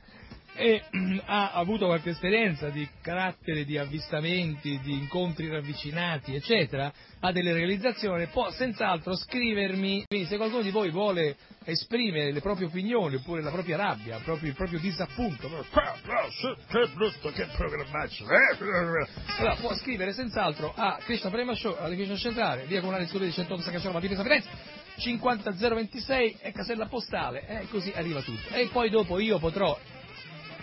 e ha avuto qualche esperienza di carattere, di avvistamenti, di incontri ravvicinati, eccetera, ha delle realizzazioni, può senz'altro scrivermi. Quindi se qualcuno di voi vuole esprimere le proprie opinioni oppure la propria rabbia, il proprio disappunto, che brutto, che programmaccio, allora può scrivere senz'altro a Krishna Prema Show, alla Krishna Centrale, via comunale studio di 108 Cacciarola, Piazza Firenze, 50026 e casella postale, così arriva tutto. E poi dopo io potrò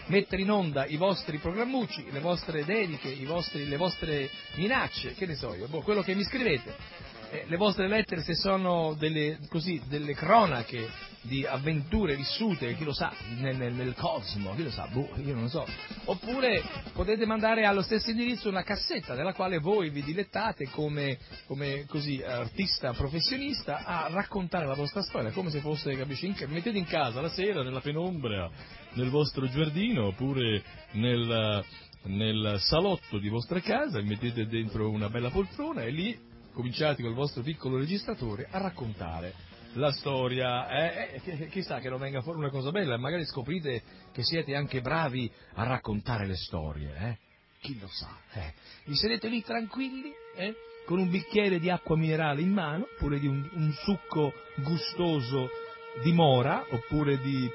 mettere in onda i vostri programmucci, le vostre dediche, le vostre minacce, che ne so io, quello che mi scrivete, le vostre lettere se sono delle cronache di avventure vissute, chi lo sa, nel cosmo, chi lo sa, io non lo so, oppure potete mandare allo stesso indirizzo una cassetta nella quale voi vi dilettate come artista professionista a raccontare la vostra storia, come se fosse, capisci, mettete in casa la sera nella penombra, nel vostro giardino, oppure nel salotto di vostra casa, mettete dentro una bella poltrona e lì cominciate col vostro piccolo registratore a raccontare la storia, chissà che non venga fuori una cosa bella, magari scoprite che siete anche bravi a raccontare le storie, chi lo sa, vi sedete lì tranquilli, con un bicchiere di acqua minerale in mano, oppure di un succo gustoso di mora, oppure di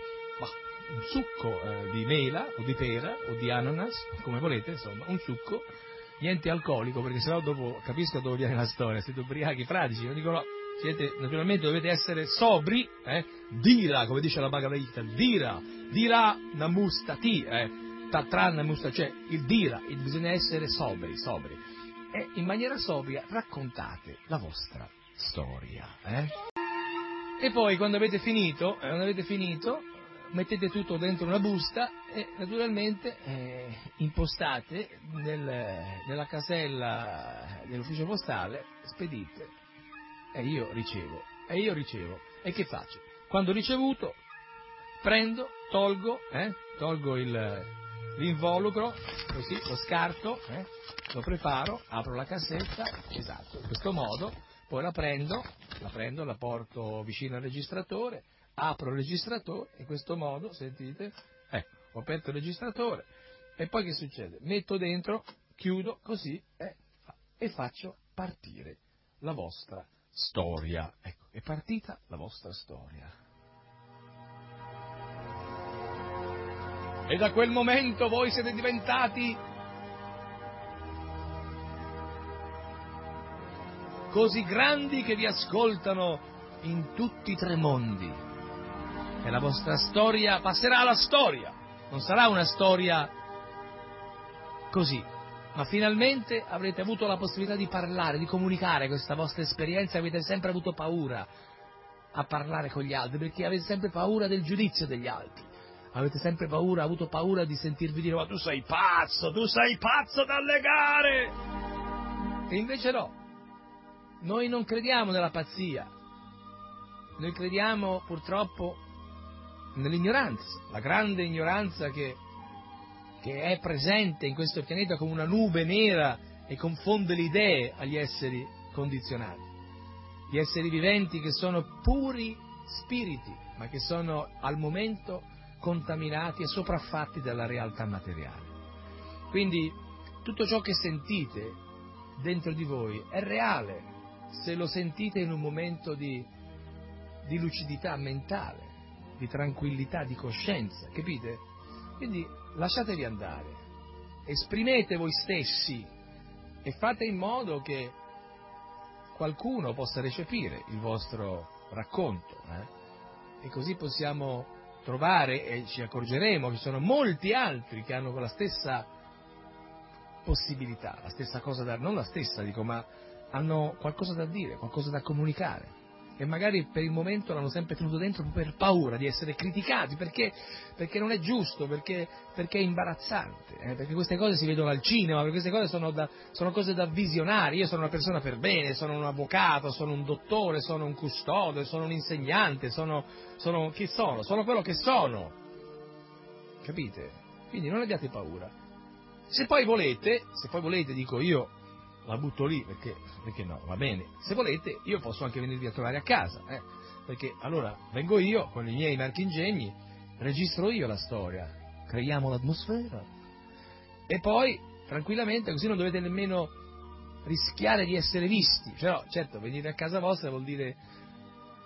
un succo di mela, o di pera, o di ananas, come volete, insomma, un succo, niente alcolico, perché sennò dopo capisco dove viene la storia, siete ubriachi fradici, non dico no. Naturalmente dovete essere sobri, dira, come dice la Bhagavad Gita, dira namustati, tatran namustati, cioè il dira, bisogna essere sobri, e in maniera sobria raccontate la vostra storia, E poi quando avete finito, mettete tutto dentro una busta e naturalmente impostate nella casella dell'ufficio postale, spedite. E io ricevo. E che faccio? Quando ho ricevuto, prendo, tolgo l'involucro, così, lo scarto, lo preparo, apro la cassetta, esatto, in questo modo, poi la prendo, la porto vicino al registratore, apro il registratore, in questo modo, sentite, ho aperto il registratore, E poi che succede? Metto dentro, chiudo così e faccio partire la vostra storia. Ecco, è partita la vostra storia. E da quel momento voi siete diventati così grandi che vi ascoltano in tutti i tre mondi. E la vostra storia passerà alla storia. Non sarà una storia così, ma finalmente avrete avuto la possibilità di parlare, di comunicare questa vostra esperienza. Avete sempre avuto paura a parlare con gli altri, perché avete sempre paura del giudizio degli altri. Avete sempre paura, avuto paura di sentirvi dire: ma tu sei pazzo da legare! E invece no, noi non crediamo nella pazzia, noi crediamo purtroppo nell'ignoranza, la grande ignoranza che è presente in questo pianeta come una nube nera e confonde le idee agli esseri condizionati, gli esseri viventi che sono puri spiriti, ma che sono al momento contaminati e sopraffatti dalla realtà materiale. Quindi tutto ciò che sentite dentro di voi è reale, se lo sentite in un momento di lucidità mentale, di tranquillità, di coscienza, capite? Quindi lasciatevi andare, esprimete voi stessi e fate in modo che qualcuno possa recepire il vostro racconto, e così possiamo trovare, e ci accorgeremo che ci sono molti altri che hanno la stessa possibilità, la stessa cosa da, non la stessa dico, ma hanno qualcosa da dire, qualcosa da comunicare, e magari per il momento l'hanno sempre tenuto dentro per paura di essere criticati, perché non è giusto, perché è imbarazzante, perché queste cose si vedono al cinema, perché queste cose sono cose da visionare. Io sono una persona per bene, sono un avvocato, sono un dottore, sono un custode, sono un insegnante, sono quello che sono, capite? Quindi non abbiate paura. Se poi volete, dico io, la butto lì, perché no, va bene, se volete io posso anche venirvi a trovare a casa, perché allora vengo io con i miei marchingegni, registro io la storia, creiamo l'atmosfera e poi tranquillamente, così non dovete nemmeno rischiare di essere visti. Cioè, no, certo, venire a casa vostra vuol dire,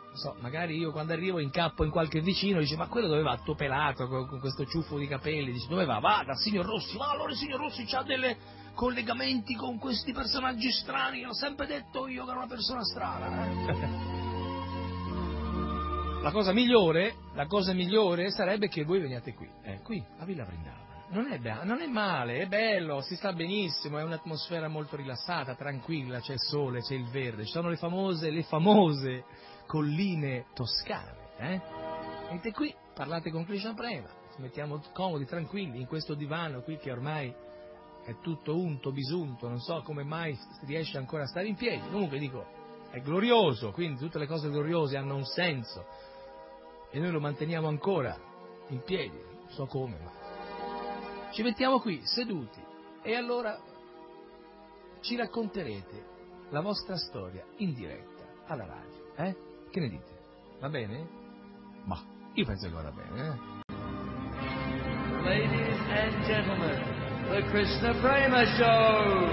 non so, magari io quando arrivo incappo in qualche vicino, dice: ma quello dove va? Tutto pelato, con questo ciuffo di capelli, dice: dove va? Va dal signor Rossi. Ma allora il signor Rossi c'ha delle collegamenti con questi personaggi strani, l'ho sempre detto io che ero una persona strana. La cosa migliore sarebbe che voi veniate qui a Villa Vrindavana. Non è male, è bello, si sta benissimo, è un'atmosfera molto rilassata, tranquilla, c'è il sole, c'è il verde, ci sono le famose colline toscane, Venite qui, parlate con Krishna Prema, ci mettiamo comodi, tranquilli in questo divano qui che ormai è tutto unto, bisunto, non so come mai riesce ancora a stare in piedi. Comunque dico, è glorioso, quindi tutte le cose gloriose hanno un senso e noi lo manteniamo ancora in piedi, non so come, ma ci mettiamo qui seduti e allora ci racconterete la vostra storia in diretta alla radio, Che ne dite? Va bene? Ma io penso che vada bene. Ladies and gentlemen, The Krishna Prema Show!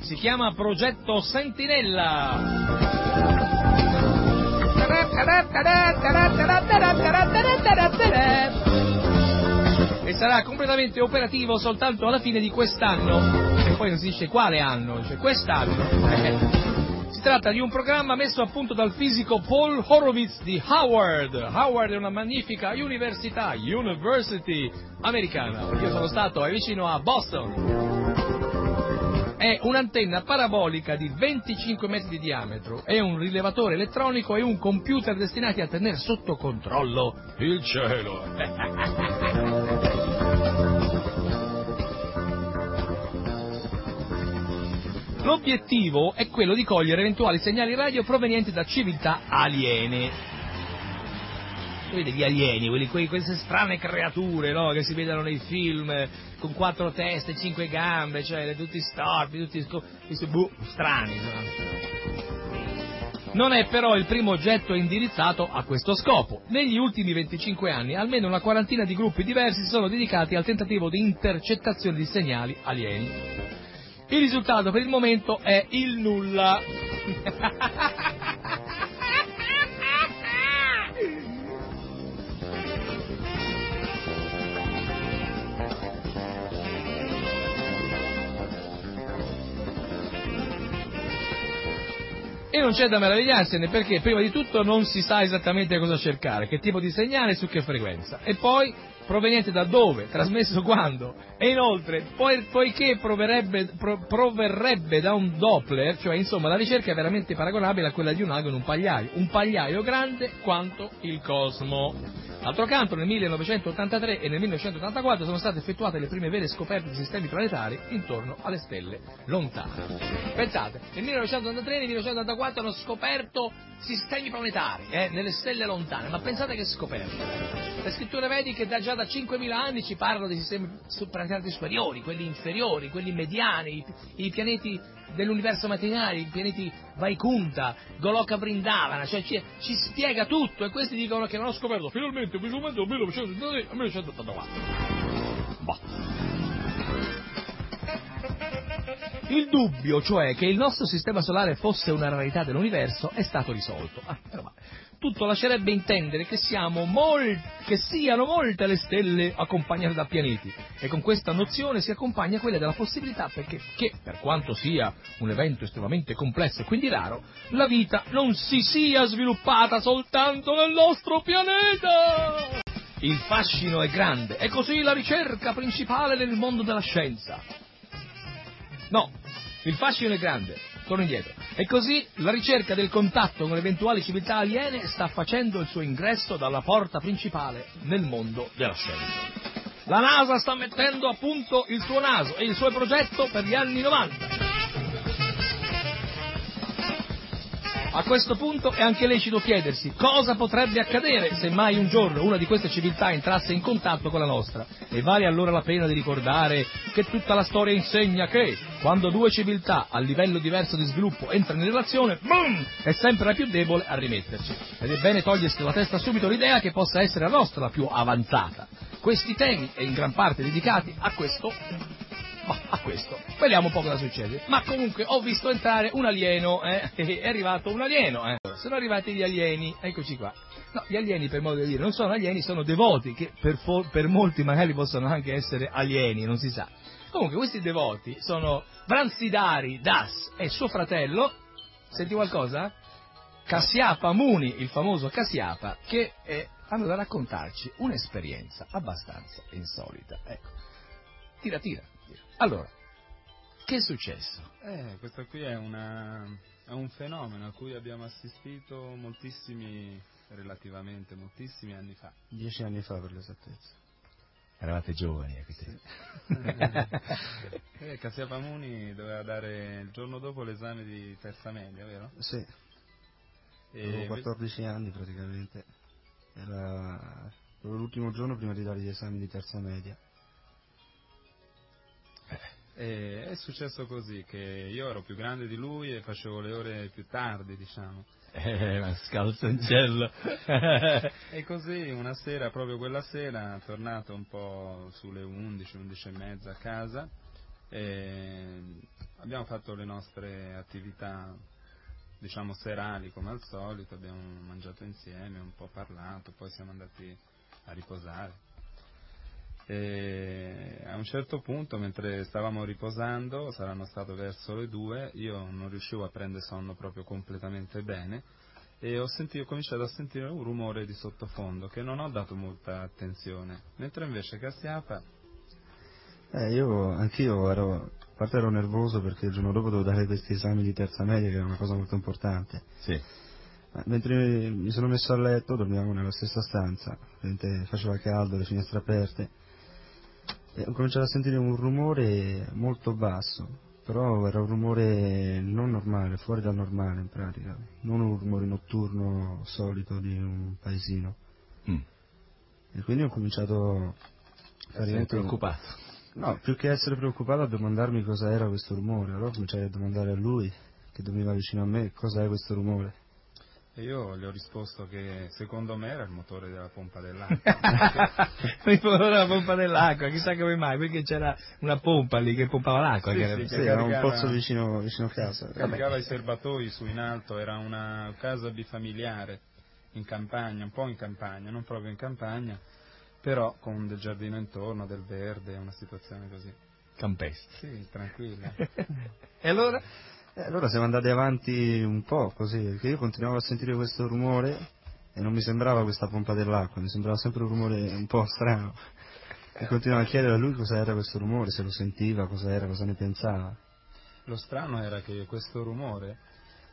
Si chiama Progetto Sentinella! E sarà completamente operativo soltanto alla fine di quest'anno. E poi non si dice quale anno, cioè quest'anno. Si tratta di un programma messo a punto dal fisico Paul Horowitz di Harvard. Harvard è una magnifica university americana. Io sono stato vicino a Boston. È un'antenna parabolica di 25 metri di diametro, è un rilevatore elettronico e un computer destinati a tenere sotto controllo il cielo. L'obiettivo è quello di cogliere eventuali segnali radio provenienti da civiltà aliene. Vede gli alieni, queste strane creature, no, che si vedono nei film, con 4 teste, 5 gambe, cioè tutti storpi, tutti strani. Non è però il primo oggetto indirizzato a questo scopo. Negli ultimi 25 anni almeno una quarantina di gruppi diversi si sono dedicati al tentativo di intercettazione di segnali alieni. Il risultato per il momento è il nulla. E non c'è da meravigliarsene, perché prima di tutto non si sa esattamente cosa cercare, che tipo di segnale, su che frequenza, e poi proveniente da dove, trasmesso quando, e inoltre poiché proverrebbe da un Doppler, cioè insomma la ricerca è veramente paragonabile a quella di un ago in un pagliaio grande quanto il cosmo. D'altro canto nel 1983 e nel 1984 sono state effettuate le prime vere scoperte di sistemi planetari intorno alle stelle lontane. Pensate, nel 1983 e nel 1984 hanno scoperto sistemi planetari nelle stelle lontane, ma pensate che scoperta! Le scritture vediche già da 5.000 anni ci parlano dei sistemi planetari superiori, quelli inferiori, quelli mediani, i pianeti dell'universo materiale, i pianeti Vaikunta, Goloka Vrindavana, cioè ci spiega tutto, e questi dicono che hanno scoperto finalmente un instrumento nel 1983 e 1984. Il dubbio, cioè, che il nostro sistema solare fosse una rarità dell'universo è stato risolto. Tutto lascerebbe intendere che siano molte le stelle accompagnate da pianeti, e con questa nozione si accompagna quella della possibilità che, per quanto sia un evento estremamente complesso e quindi raro, la vita non si sia sviluppata soltanto nel nostro pianeta! Il fascino è grande, è così la ricerca principale nel mondo della scienza. No, il fascino è grande, torno indietro. E così la ricerca del contatto con eventuali civiltà aliene sta facendo il suo ingresso dalla porta principale nel mondo della scienza. La NASA sta mettendo a punto il suo naso e il suo progetto per gli anni 90. A questo punto è anche lecito chiedersi cosa potrebbe accadere se mai un giorno una di queste civiltà entrasse in contatto con la nostra. E vale allora la pena di ricordare che tutta la storia insegna che quando due civiltà a livello diverso di sviluppo entrano in relazione, boom, è sempre la più debole a rimetterci. Ed è bene togliersi dalla testa subito l'idea che possa essere la nostra la più avanzata. Questi temi è in gran parte dedicati a questo. Vediamo un po' cosa succede. Ma comunque ho visto entrare un alieno, è arrivato un alieno, Sono arrivati gli alieni, eccoci qua. No, gli alieni, per modo di dire, non sono alieni, sono devoti, che per molti magari possono anche essere alieni, non si sa. Comunque questi devoti sono Bransidari Das e suo fratello, senti qualcosa? Kashyapa Muni, il famoso Kashyapa, che hanno da raccontarci un'esperienza abbastanza insolita. Ecco, tira. Allora, che è successo? Questo qui è un fenomeno a cui abbiamo assistito moltissimi anni fa. 10 anni fa, per l'esattezza. Eravate giovani, Kashyapa Muni doveva dare il giorno dopo l'esame di terza media, vero? Sì. Avevo 14 anni praticamente. Era l'ultimo giorno prima di dare gli esami di terza media. E è successo così, che io ero più grande di lui e facevo le ore più tardi, diciamo. Ma scalzoncello! E così una sera, proprio quella sera, tornato un po' sulle 11, 11 e mezza a casa, e abbiamo fatto le nostre attività, diciamo, serali come al solito, abbiamo mangiato insieme, un po' parlato, poi siamo andati a riposare. E a un certo punto, mentre stavamo riposando, saranno stato verso le 2, io non riuscivo a prendere sonno proprio completamente bene, e ho cominciato a sentire un rumore di sottofondo che non ho dato molta attenzione, mentre invece Kashyapa... Anch'io ero nervoso perché il giorno dopo dovevo dare questi esami di terza media, che era una cosa molto importante. Sì. Mentre mi sono messo a letto, dormiamo nella stessa stanza, faceva caldo, le finestre aperte. Ho cominciato a sentire un rumore molto basso, però era un rumore non normale, fuori dal normale in pratica, non un rumore notturno solito di un paesino. E quindi ho cominciato a essere preoccupato. No, più che essere preoccupato, a domandarmi cosa era questo rumore. Allora cominciai a domandare a lui, che dormiva vicino a me, cosa è questo rumore. E io gli ho risposto che secondo me era il motore della pompa dell'acqua. Il motore della pompa dell'acqua, chissà come mai, perché c'era una pompa lì che pompava l'acqua. Era un pozzo vicino casa. Caricava i serbatoi su in alto, era una casa bifamiliare in campagna, un po' in campagna, non proprio in campagna, però con del giardino intorno, del verde, una situazione così. Campestre. Sì, tranquilla. E allora? Allora siamo andati avanti un po' così, perché io continuavo a sentire questo rumore e non mi sembrava questa pompa dell'acqua, mi sembrava sempre un rumore un po' strano. E continuavo a chiedere a lui cosa era questo rumore, se lo sentiva, cosa era, cosa ne pensava. Lo strano era che questo rumore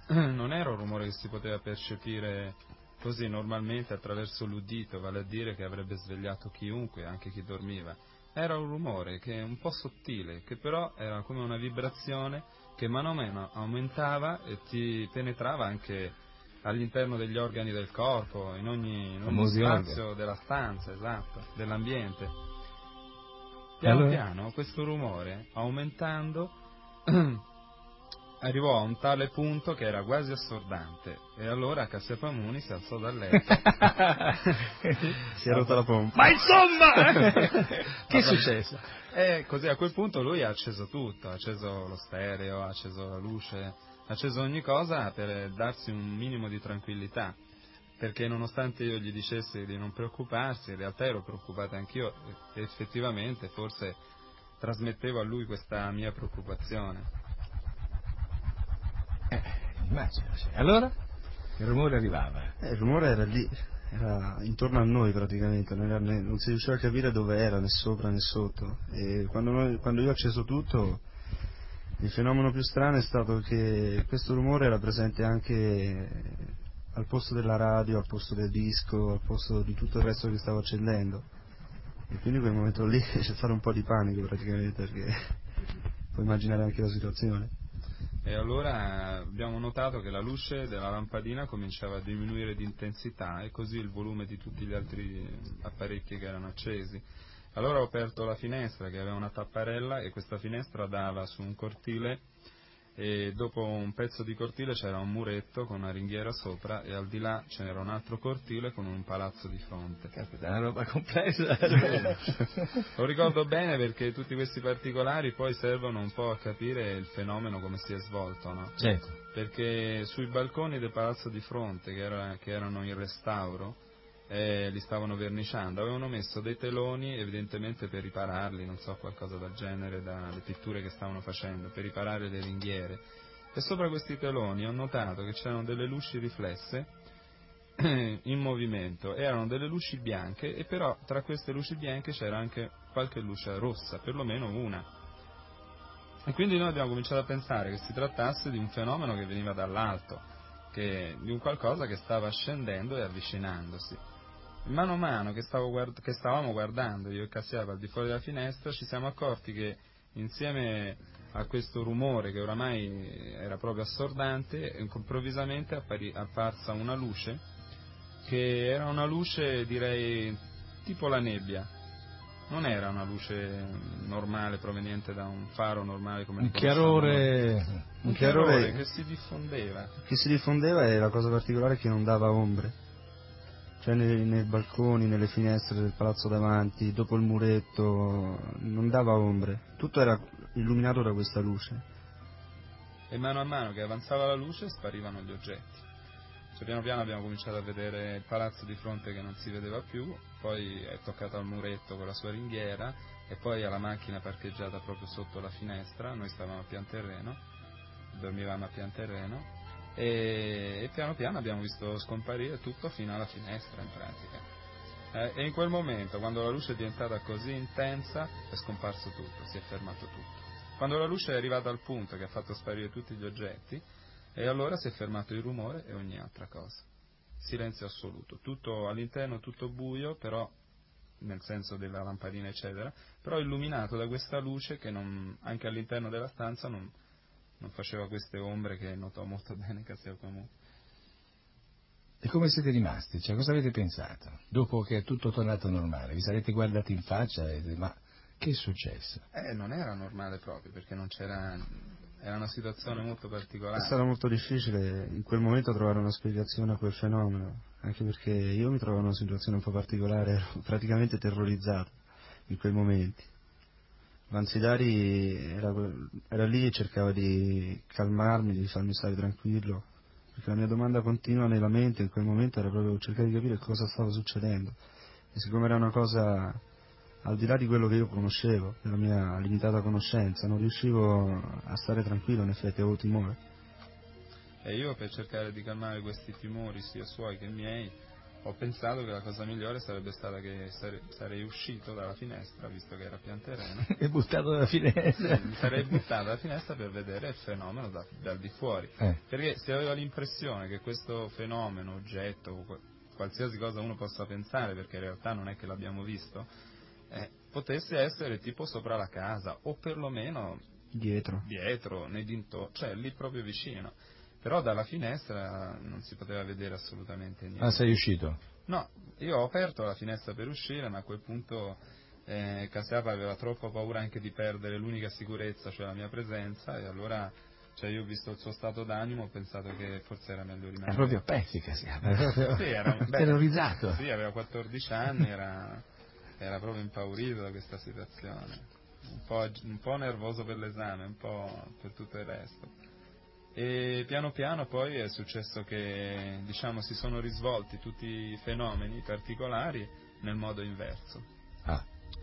non era un rumore che si poteva percepire così normalmente attraverso l'udito, vale a dire che avrebbe svegliato chiunque, anche chi dormiva. Era un rumore che è un po' sottile, che però era come una vibrazione che mano a mano aumentava e ti penetrava anche all'interno degli organi del corpo, in ogni spazio della stanza, esatto, dell'ambiente. Piano piano questo rumore, aumentando, arrivò a un tale punto che era quasi assordante. E allora Kashyapa Muni si alzò dal letto. Si è rotta la pompa. Ma insomma! Che è successo? E così a quel punto lui ha acceso tutto, ha acceso lo stereo, ha acceso la luce, ha acceso ogni cosa per darsi un minimo di tranquillità, perché nonostante io gli dicessi di non preoccuparsi, in realtà ero preoccupato anch'io, e effettivamente forse trasmettevo a lui questa mia preoccupazione. Immagino, sì. Allora? Il rumore arrivava. Il rumore era lì. Era intorno a noi praticamente, non si riusciva a capire dove era, né sopra né sotto. E quando io ho acceso tutto, il fenomeno più strano è stato che questo rumore era presente anche al posto della radio, al posto del disco, al posto di tutto il resto che stavo accendendo. E quindi quel momento lì c'è stato un po' di panico praticamente, perché puoi immaginare anche la situazione. E allora abbiamo notato che la luce della lampadina cominciava a diminuire di intensità e così il volume di tutti gli altri apparecchi che erano accesi. Allora ho aperto la finestra che aveva una tapparella e questa finestra dava su un cortile, e dopo un pezzo di cortile c'era un muretto con una ringhiera sopra e al di là c'era un altro cortile con un palazzo di fronte. Capita, una roba complessa. Lo ricordo bene perché tutti questi particolari poi servono un po' a capire il fenomeno come si è svolto, no? Certo. Perché sui balconi del palazzo di fronte, che erano in restauro, li stavano verniciando, avevano messo dei teloni evidentemente per ripararli, non so, qualcosa del genere, dalle pitture che stavano facendo, per riparare le ringhiere, e sopra questi teloni ho notato che c'erano delle luci riflesse in movimento, erano delle luci bianche, e però tra queste luci bianche c'era anche qualche luce rossa, perlomeno una, e quindi noi abbiamo cominciato a pensare che si trattasse di un fenomeno che veniva dall'alto, di un qualcosa che stava scendendo e avvicinandosi. Mano a mano che stavamo guardando io e Kashyapa al di fuori della finestra, ci siamo accorti che insieme a questo rumore che oramai era proprio assordante, improvvisamente è apparsa una luce che era una luce, direi, tipo la nebbia. Non era una luce normale proveniente da un faro normale come un chiarore, un chiarore che si diffondeva. Che si diffondeva, è la cosa particolare, che non dava ombre. Cioè nei balconi, nelle finestre del palazzo davanti, dopo il muretto, non dava ombre, tutto era illuminato da questa luce. E mano a mano che avanzava la luce sparivano gli oggetti. Cioè, piano piano abbiamo cominciato a vedere il palazzo di fronte che non si vedeva più, poi è toccato al muretto con la sua ringhiera e poi alla macchina parcheggiata proprio sotto la finestra. Noi stavamo a pian terreno, dormivamo a pian terreno. E piano piano abbiamo visto scomparire tutto fino alla finestra in pratica, e in quel momento, quando la luce è diventata così intensa, è scomparso tutto, si è fermato tutto. Quando la luce è arrivata al punto che ha fatto sparire tutti gli oggetti, e allora si è fermato il rumore e ogni altra cosa, silenzio assoluto, tutto all'interno, tutto buio, però nel senso della lampadina eccetera, però illuminato da questa luce che anche all'interno della stanza non faceva queste ombre che notò molto bene Kashyapa Muni. E come siete rimasti? Cioè, cosa avete pensato? Dopo che è tutto tornato normale, vi sarete guardati in faccia e ma che è successo? Non era normale proprio, perché non c'era Era una situazione molto particolare. È stato molto difficile in quel momento trovare una spiegazione a quel fenomeno, anche perché io mi trovavo in una situazione un po' particolare, ero praticamente terrorizzato in quei momenti. Bransidari era lì e cercava di calmarmi, di farmi stare tranquillo, perché la mia domanda continua nella mente in quel momento era proprio cercare di capire cosa stava succedendo. E siccome era una cosa al di là di quello che io conoscevo, della mia limitata conoscenza, non riuscivo a stare tranquillo, in effetti avevo timore. E io, per cercare di calmare questi timori, sia suoi che miei, ho pensato che la cosa migliore sarebbe stata che sarei uscito dalla finestra, visto che era pian terreno. E buttato dalla finestra? Sì, mi sarei buttato dalla finestra per vedere il fenomeno dal di fuori. Perché se avevo l'impressione che questo fenomeno, oggetto, qualsiasi cosa uno possa pensare, perché in realtà non è che l'abbiamo visto, potesse essere tipo sopra la casa o perlomeno dietro nei dintorni, cioè lì proprio vicino, però dalla finestra non si poteva vedere assolutamente niente. Ah, sei uscito? No, io ho aperto la finestra per uscire, ma a quel punto Kashyapa aveva troppo paura anche di perdere l'unica sicurezza, cioè la mia presenza, e allora io ho visto il suo stato d'animo, ho pensato che forse era meglio rimanere. Era proprio a pezzi Kashyapa, sì, terrorizzato. Sì, aveva 14 anni, era proprio impaurito da questa situazione, un po' nervoso per l'esame, un po' per tutto il resto. E piano piano poi è successo che, diciamo, si sono risvolti tutti i fenomeni particolari nel modo inverso.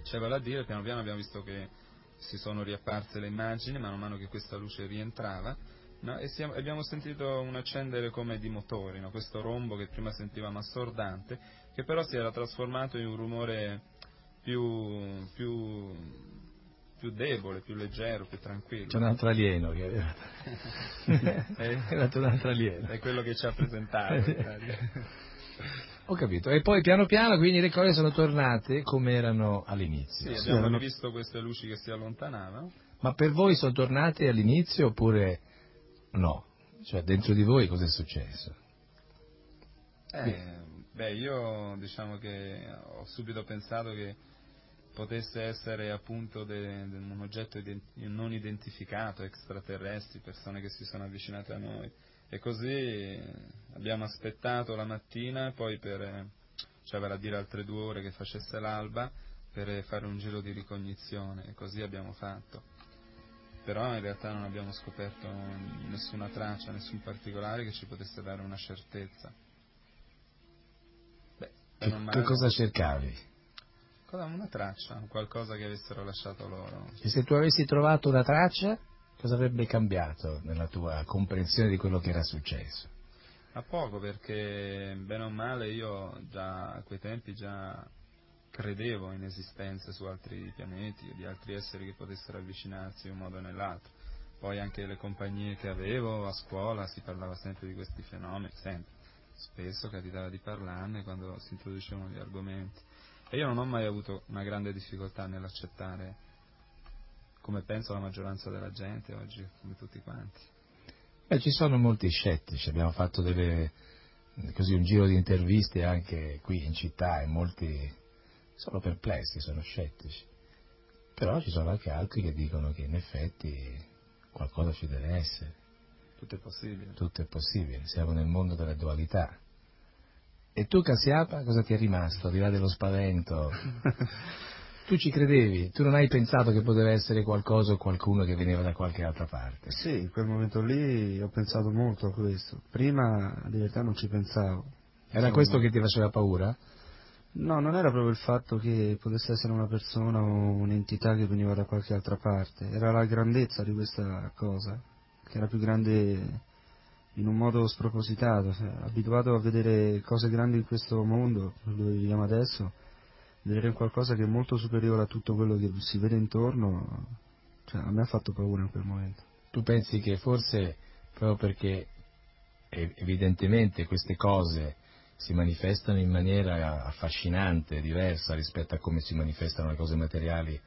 Cioè, vale a dire, piano piano abbiamo visto che si sono riapparse le immagini man mano che questa luce rientrava, no? E abbiamo sentito un accendere come di motori, no? Questo rombo che prima sentivamo assordante, che però si era trasformato in un rumore più debole, più leggero, più tranquillo. C'è un altro alieno che aveva. È un altro alieno. È quello che ci ha presentato. Ho capito. E poi piano piano quindi le cose sono tornate come erano all'inizio. Sì, abbiamo visto queste luci che si allontanavano. Ma per voi sono tornate all'inizio oppure no? Cioè, dentro di voi cosa è successo? Io diciamo che ho subito pensato che potesse essere appunto un oggetto non identificato, extraterrestri, persone che si sono avvicinate a noi, e così abbiamo aspettato la mattina, poi vale a dire altre 2 ore che facesse l'alba, per fare un giro di ricognizione, e così abbiamo fatto. Però in realtà non abbiamo scoperto nessuna traccia, nessun particolare che ci potesse dare una certezza. Che cosa cercavi? Una traccia, qualcosa che avessero lasciato loro. E se tu avessi trovato una traccia, cosa avrebbe cambiato nella tua comprensione di quello che era successo? A poco, perché bene o male io già a quei tempi credevo in esistenze su altri pianeti, di altri esseri che potessero avvicinarsi in un modo o nell'altro. Poi anche le compagnie che avevo a scuola, si parlava sempre di questi fenomeni, sempre. Spesso capitava di parlarne quando si introducevano gli argomenti. E io non ho mai avuto una grande difficoltà nell'accettare, come penso la maggioranza della gente oggi, come tutti quanti. Ci sono molti scettici, abbiamo fatto un giro di interviste anche qui in città e molti sono perplessi, sono scettici. Però ci sono anche altri che dicono che in effetti qualcosa ci deve essere. Tutto è possibile. Tutto è possibile, siamo nel mondo della dualità. E tu, Kashyapa, cosa ti è rimasto, al di là dello spavento? Tu ci credevi? Tu non hai pensato che poteva essere qualcosa o qualcuno che veniva da qualche altra parte? Sì, in quel momento lì ho pensato molto a questo. Prima, in realtà, non ci pensavo. Era questo che ti faceva paura? No, non era proprio il fatto che potesse essere una persona o un'entità che veniva da qualche altra parte. Era la grandezza di questa cosa, che era più grande in un modo spropositato, abituato a vedere cose grandi in questo mondo, dove viviamo adesso, vedere qualcosa che è molto superiore a tutto quello che si vede intorno, a me ha fatto paura in quel momento. Tu pensi che forse, proprio perché evidentemente queste cose si manifestano in maniera affascinante, diversa rispetto a come si manifestano le cose materiali,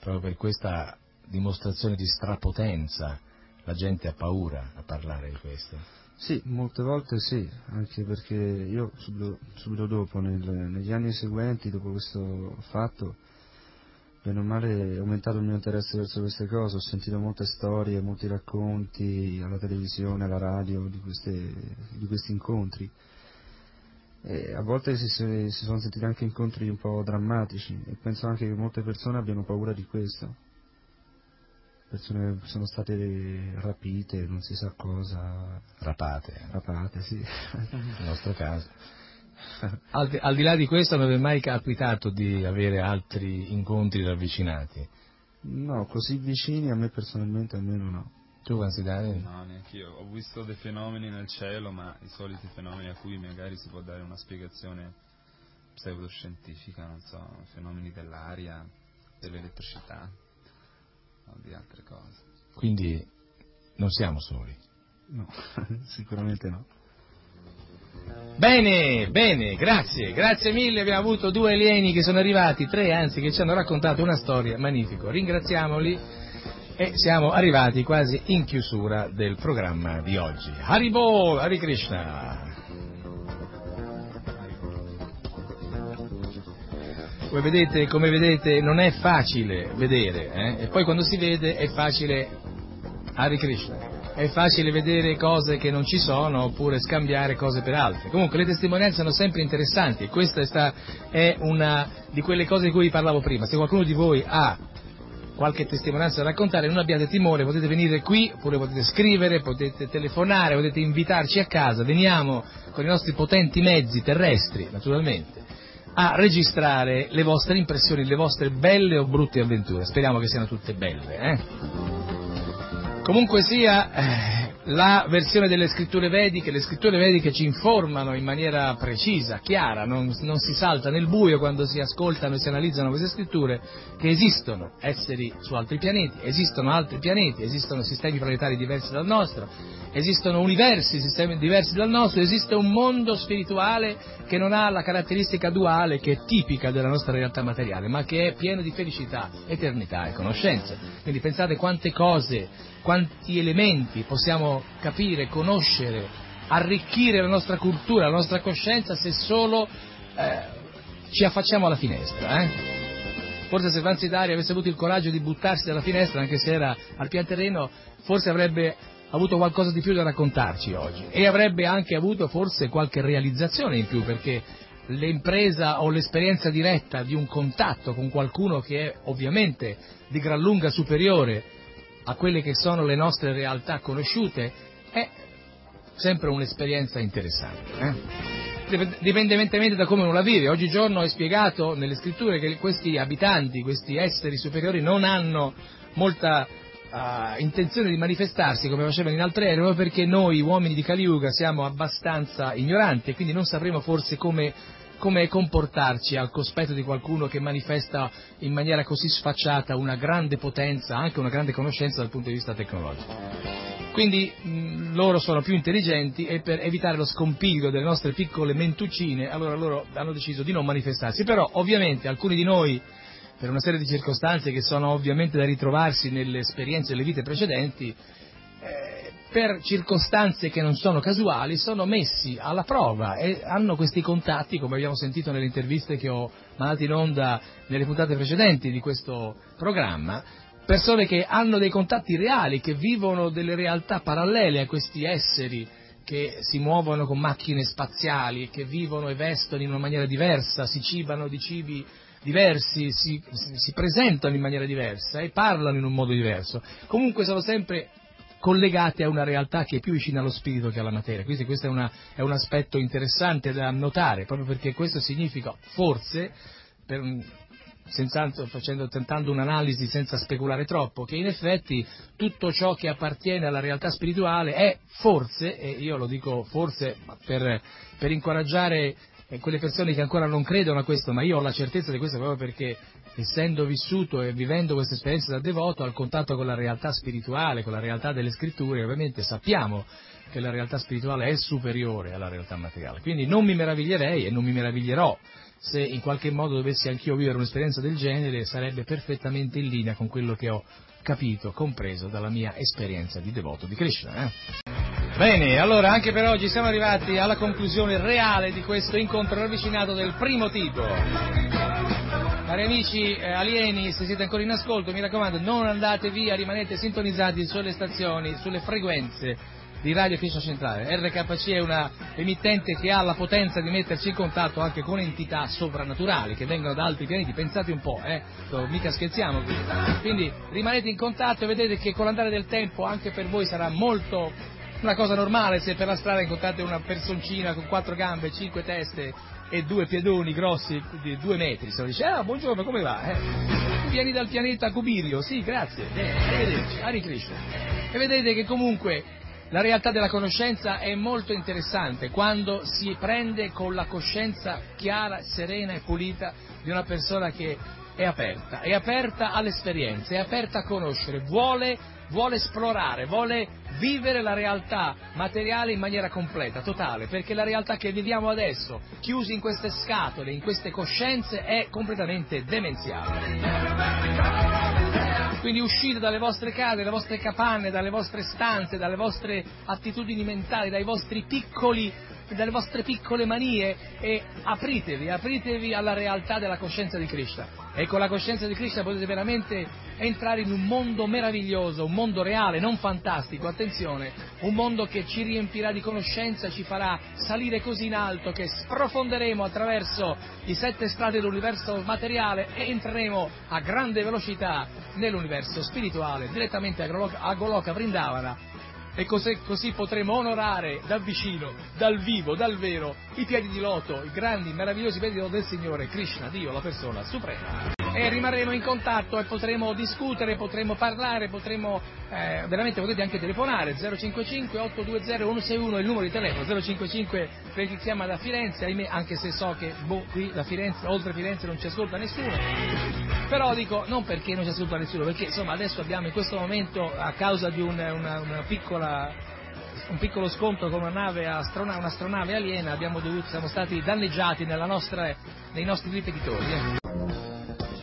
proprio per questa dimostrazione di strapotenza, la gente ha paura a parlare di questo? Sì, molte volte sì, anche perché io subito dopo, negli anni seguenti, dopo questo fatto, bene o male è aumentato il mio interesse verso queste cose, ho sentito molte storie, molti racconti alla televisione, alla radio di questi incontri. E a volte si sono sentiti anche incontri un po' drammatici e penso anche che molte persone abbiano paura di questo. Persone che sono state rapite, non si sa cosa. Rapate, sì. Nel nostro caso. Al di là di questo non è mai capitato di avere altri incontri ravvicinati? No, così vicini a me personalmente almeno no. Tu consideri? No, neanche io. Ho visto dei fenomeni nel cielo, ma i soliti fenomeni a cui magari si può dare una spiegazione pseudoscientifica, non so, fenomeni dell'aria, dell'elettricità o di altre cose. Quindi non siamo soli? No, sicuramente no. Bene, grazie mille, abbiamo avuto 2 alieni che sono arrivati, 3 anzi, che ci hanno raccontato una storia, magnifico, ringraziamoli. E siamo arrivati quasi in chiusura del programma di oggi. Haribol, Hare Krishna. Come vedete, non è facile vedere, eh? E poi quando si vede è facile, Hare Krishna, è facile vedere cose che non ci sono oppure scambiare cose per altre. Comunque le testimonianze sono sempre interessanti e questa è una di quelle cose di cui vi parlavo prima. Se qualcuno di voi ha qualche testimonianza da raccontare, non abbiate timore, potete venire qui, oppure potete scrivere, potete telefonare, potete invitarci a casa, veniamo con i nostri potenti mezzi terrestri, naturalmente, a registrare le vostre impressioni, le vostre belle o brutte avventure, speriamo che siano tutte belle, eh? Comunque sia, la versione delle scritture vediche, le scritture vediche ci informano in maniera precisa, chiara, non si salta nel buio quando si ascoltano e si analizzano queste scritture, che esistono esseri su altri pianeti, esistono altri pianeti, esistono sistemi planetari diversi dal nostro, esistono universi, sistemi diversi dal nostro, esiste un mondo spirituale che non ha la caratteristica duale che è tipica della nostra realtà materiale, ma che è pieno di felicità, eternità e conoscenza. Quindi pensate quante cose, quanti elementi possiamo capire, conoscere, arricchire la nostra cultura, la nostra coscienza se solo ci affacciamo alla finestra, eh? Forse se Bransidari avesse avuto il coraggio di buttarsi dalla finestra, anche se era al pian terreno, forse avrebbe avuto qualcosa di più da raccontarci oggi e avrebbe anche avuto forse qualche realizzazione in più, perché l'impresa o l'esperienza diretta di un contatto con qualcuno che è ovviamente di gran lunga superiore a quelle che sono le nostre realtà conosciute è sempre un'esperienza interessante, eh? Dipendentemente da come uno la vive. Oggigiorno è spiegato nelle scritture che questi abitanti, questi esseri superiori non hanno molta intenzione di manifestarsi come facevano in altre ere, perché noi uomini di Kali-Yuga siamo abbastanza ignoranti e quindi non sapremo forse come comportarci al cospetto di qualcuno che manifesta in maniera così sfacciata una grande potenza, anche una grande conoscenza dal punto di vista tecnologico. Quindi loro sono più intelligenti e per evitare lo scompiglio delle nostre piccole mentuccine, allora loro hanno deciso di non manifestarsi. Però ovviamente alcuni di noi, per una serie di circostanze che sono ovviamente da ritrovarsi nelle esperienze delle vite precedenti, per circostanze che non sono casuali, sono messi alla prova e hanno questi contatti, come abbiamo sentito nelle interviste che ho mandato in onda nelle puntate precedenti di questo programma, persone che hanno dei contatti reali, che vivono delle realtà parallele a questi esseri che si muovono con macchine spaziali, che vivono e vestono in una maniera diversa, si cibano di cibi diversi, si presentano in maniera diversa e parlano in un modo diverso. Comunque sono sempre collegate a una realtà che è più vicina allo spirito che alla materia. Quindi questo è un aspetto interessante da notare, proprio perché questo significa, forse, tentando un'analisi senza speculare troppo, che in effetti tutto ciò che appartiene alla realtà spirituale è forse, e io lo dico forse per incoraggiare quelle persone che ancora non credono a questo, ma io ho la certezza di questo proprio perché, essendo vissuto e vivendo questa esperienza da devoto, al contatto con la realtà spirituale, con la realtà delle scritture, ovviamente sappiamo che la realtà spirituale è superiore alla realtà materiale. Quindi non mi meraviglierei e non mi meraviglierò se in qualche modo dovessi anch'io vivere un'esperienza del genere, sarebbe perfettamente in linea con quello che ho capito, compreso dalla mia esperienza di devoto di Krishna, eh? Bene, allora anche per oggi siamo arrivati alla conclusione reale di questo incontro ravvicinato del primo tipo. Cari amici alieni, se siete ancora in ascolto, mi raccomando, non andate via, rimanete sintonizzati sulle stazioni, sulle frequenze di Radio Krishna Centrale. RKC è una emittente che ha la potenza di metterci in contatto anche con entità sovrannaturali che vengono da altri pianeti, pensate un po', mica scherziamo. Quindi rimanete in contatto e vedete che con l'andare del tempo anche per voi sarà molto una cosa normale se per la strada incontrate una personcina con 4 gambe, 5 teste e 2 piedoni grossi di 2 metri. Se lo dice, ah, buongiorno, come va? Vieni dal pianeta Cubirio, sì, grazie, arrivederci, Hare Krishna. E vedete che comunque la realtà della conoscenza è molto interessante quando si prende con la coscienza chiara, serena e pulita di una persona che è aperta all'esperienza, è aperta a conoscere, vuole esplorare, vuole vivere la realtà materiale in maniera completa, totale, perché la realtà che viviamo adesso, chiusi in queste scatole, in queste coscienze, è completamente demenziale. Quindi uscite dalle vostre case, dalle vostre capanne, dalle vostre stanze, dalle vostre attitudini mentali, dai vostri piccoli, dalle vostre piccole manie e apritevi alla realtà della coscienza di Krishna. E con la coscienza di Krishna potete veramente entrare in un mondo meraviglioso, un mondo reale, non fantastico, attenzione, un mondo che ci riempirà di conoscenza, ci farà salire così in alto che sprofonderemo attraverso i 7 strati dell'universo materiale e entreremo a grande velocità nell'universo spirituale, direttamente a Goloka Vrindavana, e così potremo onorare dal vicino, dal vivo, dal vero, i piedi di loto, i grandi, meravigliosi piedi di loto del Signore Krishna, Dio, la persona suprema. E rimarremo in contatto e potremo discutere, potremo parlare, veramente potete anche telefonare, 055 820 161 è il numero di telefono, 055 per chi chiama da Firenze, ahimè, anche se so che qui da Firenze, oltre Firenze non ci ascolta nessuno, però dico non perché non ci ascolta nessuno, perché insomma adesso abbiamo in questo momento, a causa di un piccolo scontro con un'astronave aliena, siamo stati danneggiati nei nostri ripetitori.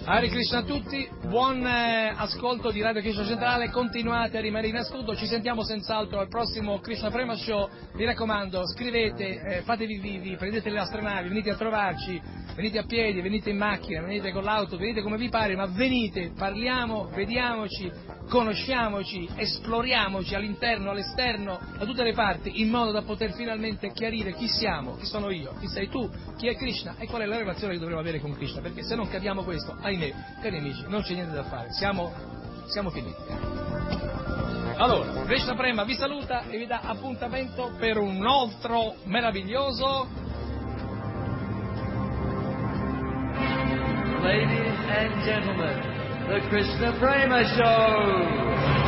Hare Krishna a tutti, buon ascolto di Radio Krishna Centrale, continuate a rimanere in ascolto, ci sentiamo senz'altro al prossimo Krishna Prema Show, mi raccomando, scrivete, fatevi vivi, prendete le astronavi, venite a trovarci, venite a piedi, venite in macchina, venite con l'auto, venite come vi pare, ma venite, parliamo, vediamoci, conosciamoci, esploriamoci all'interno, all'esterno, da tutte le parti, in modo da poter finalmente chiarire chi siamo, chi sono io, chi sei tu, chi è Krishna e qual è la relazione che dovremo avere con Krishna, perché se non capiamo questo, cari amici, non c'è niente da fare, siamo finiti. Allora, Krishna Prema vi saluta e vi dà appuntamento per un altro meraviglioso. Ladies and gentlemen, the Krishna Prema Show!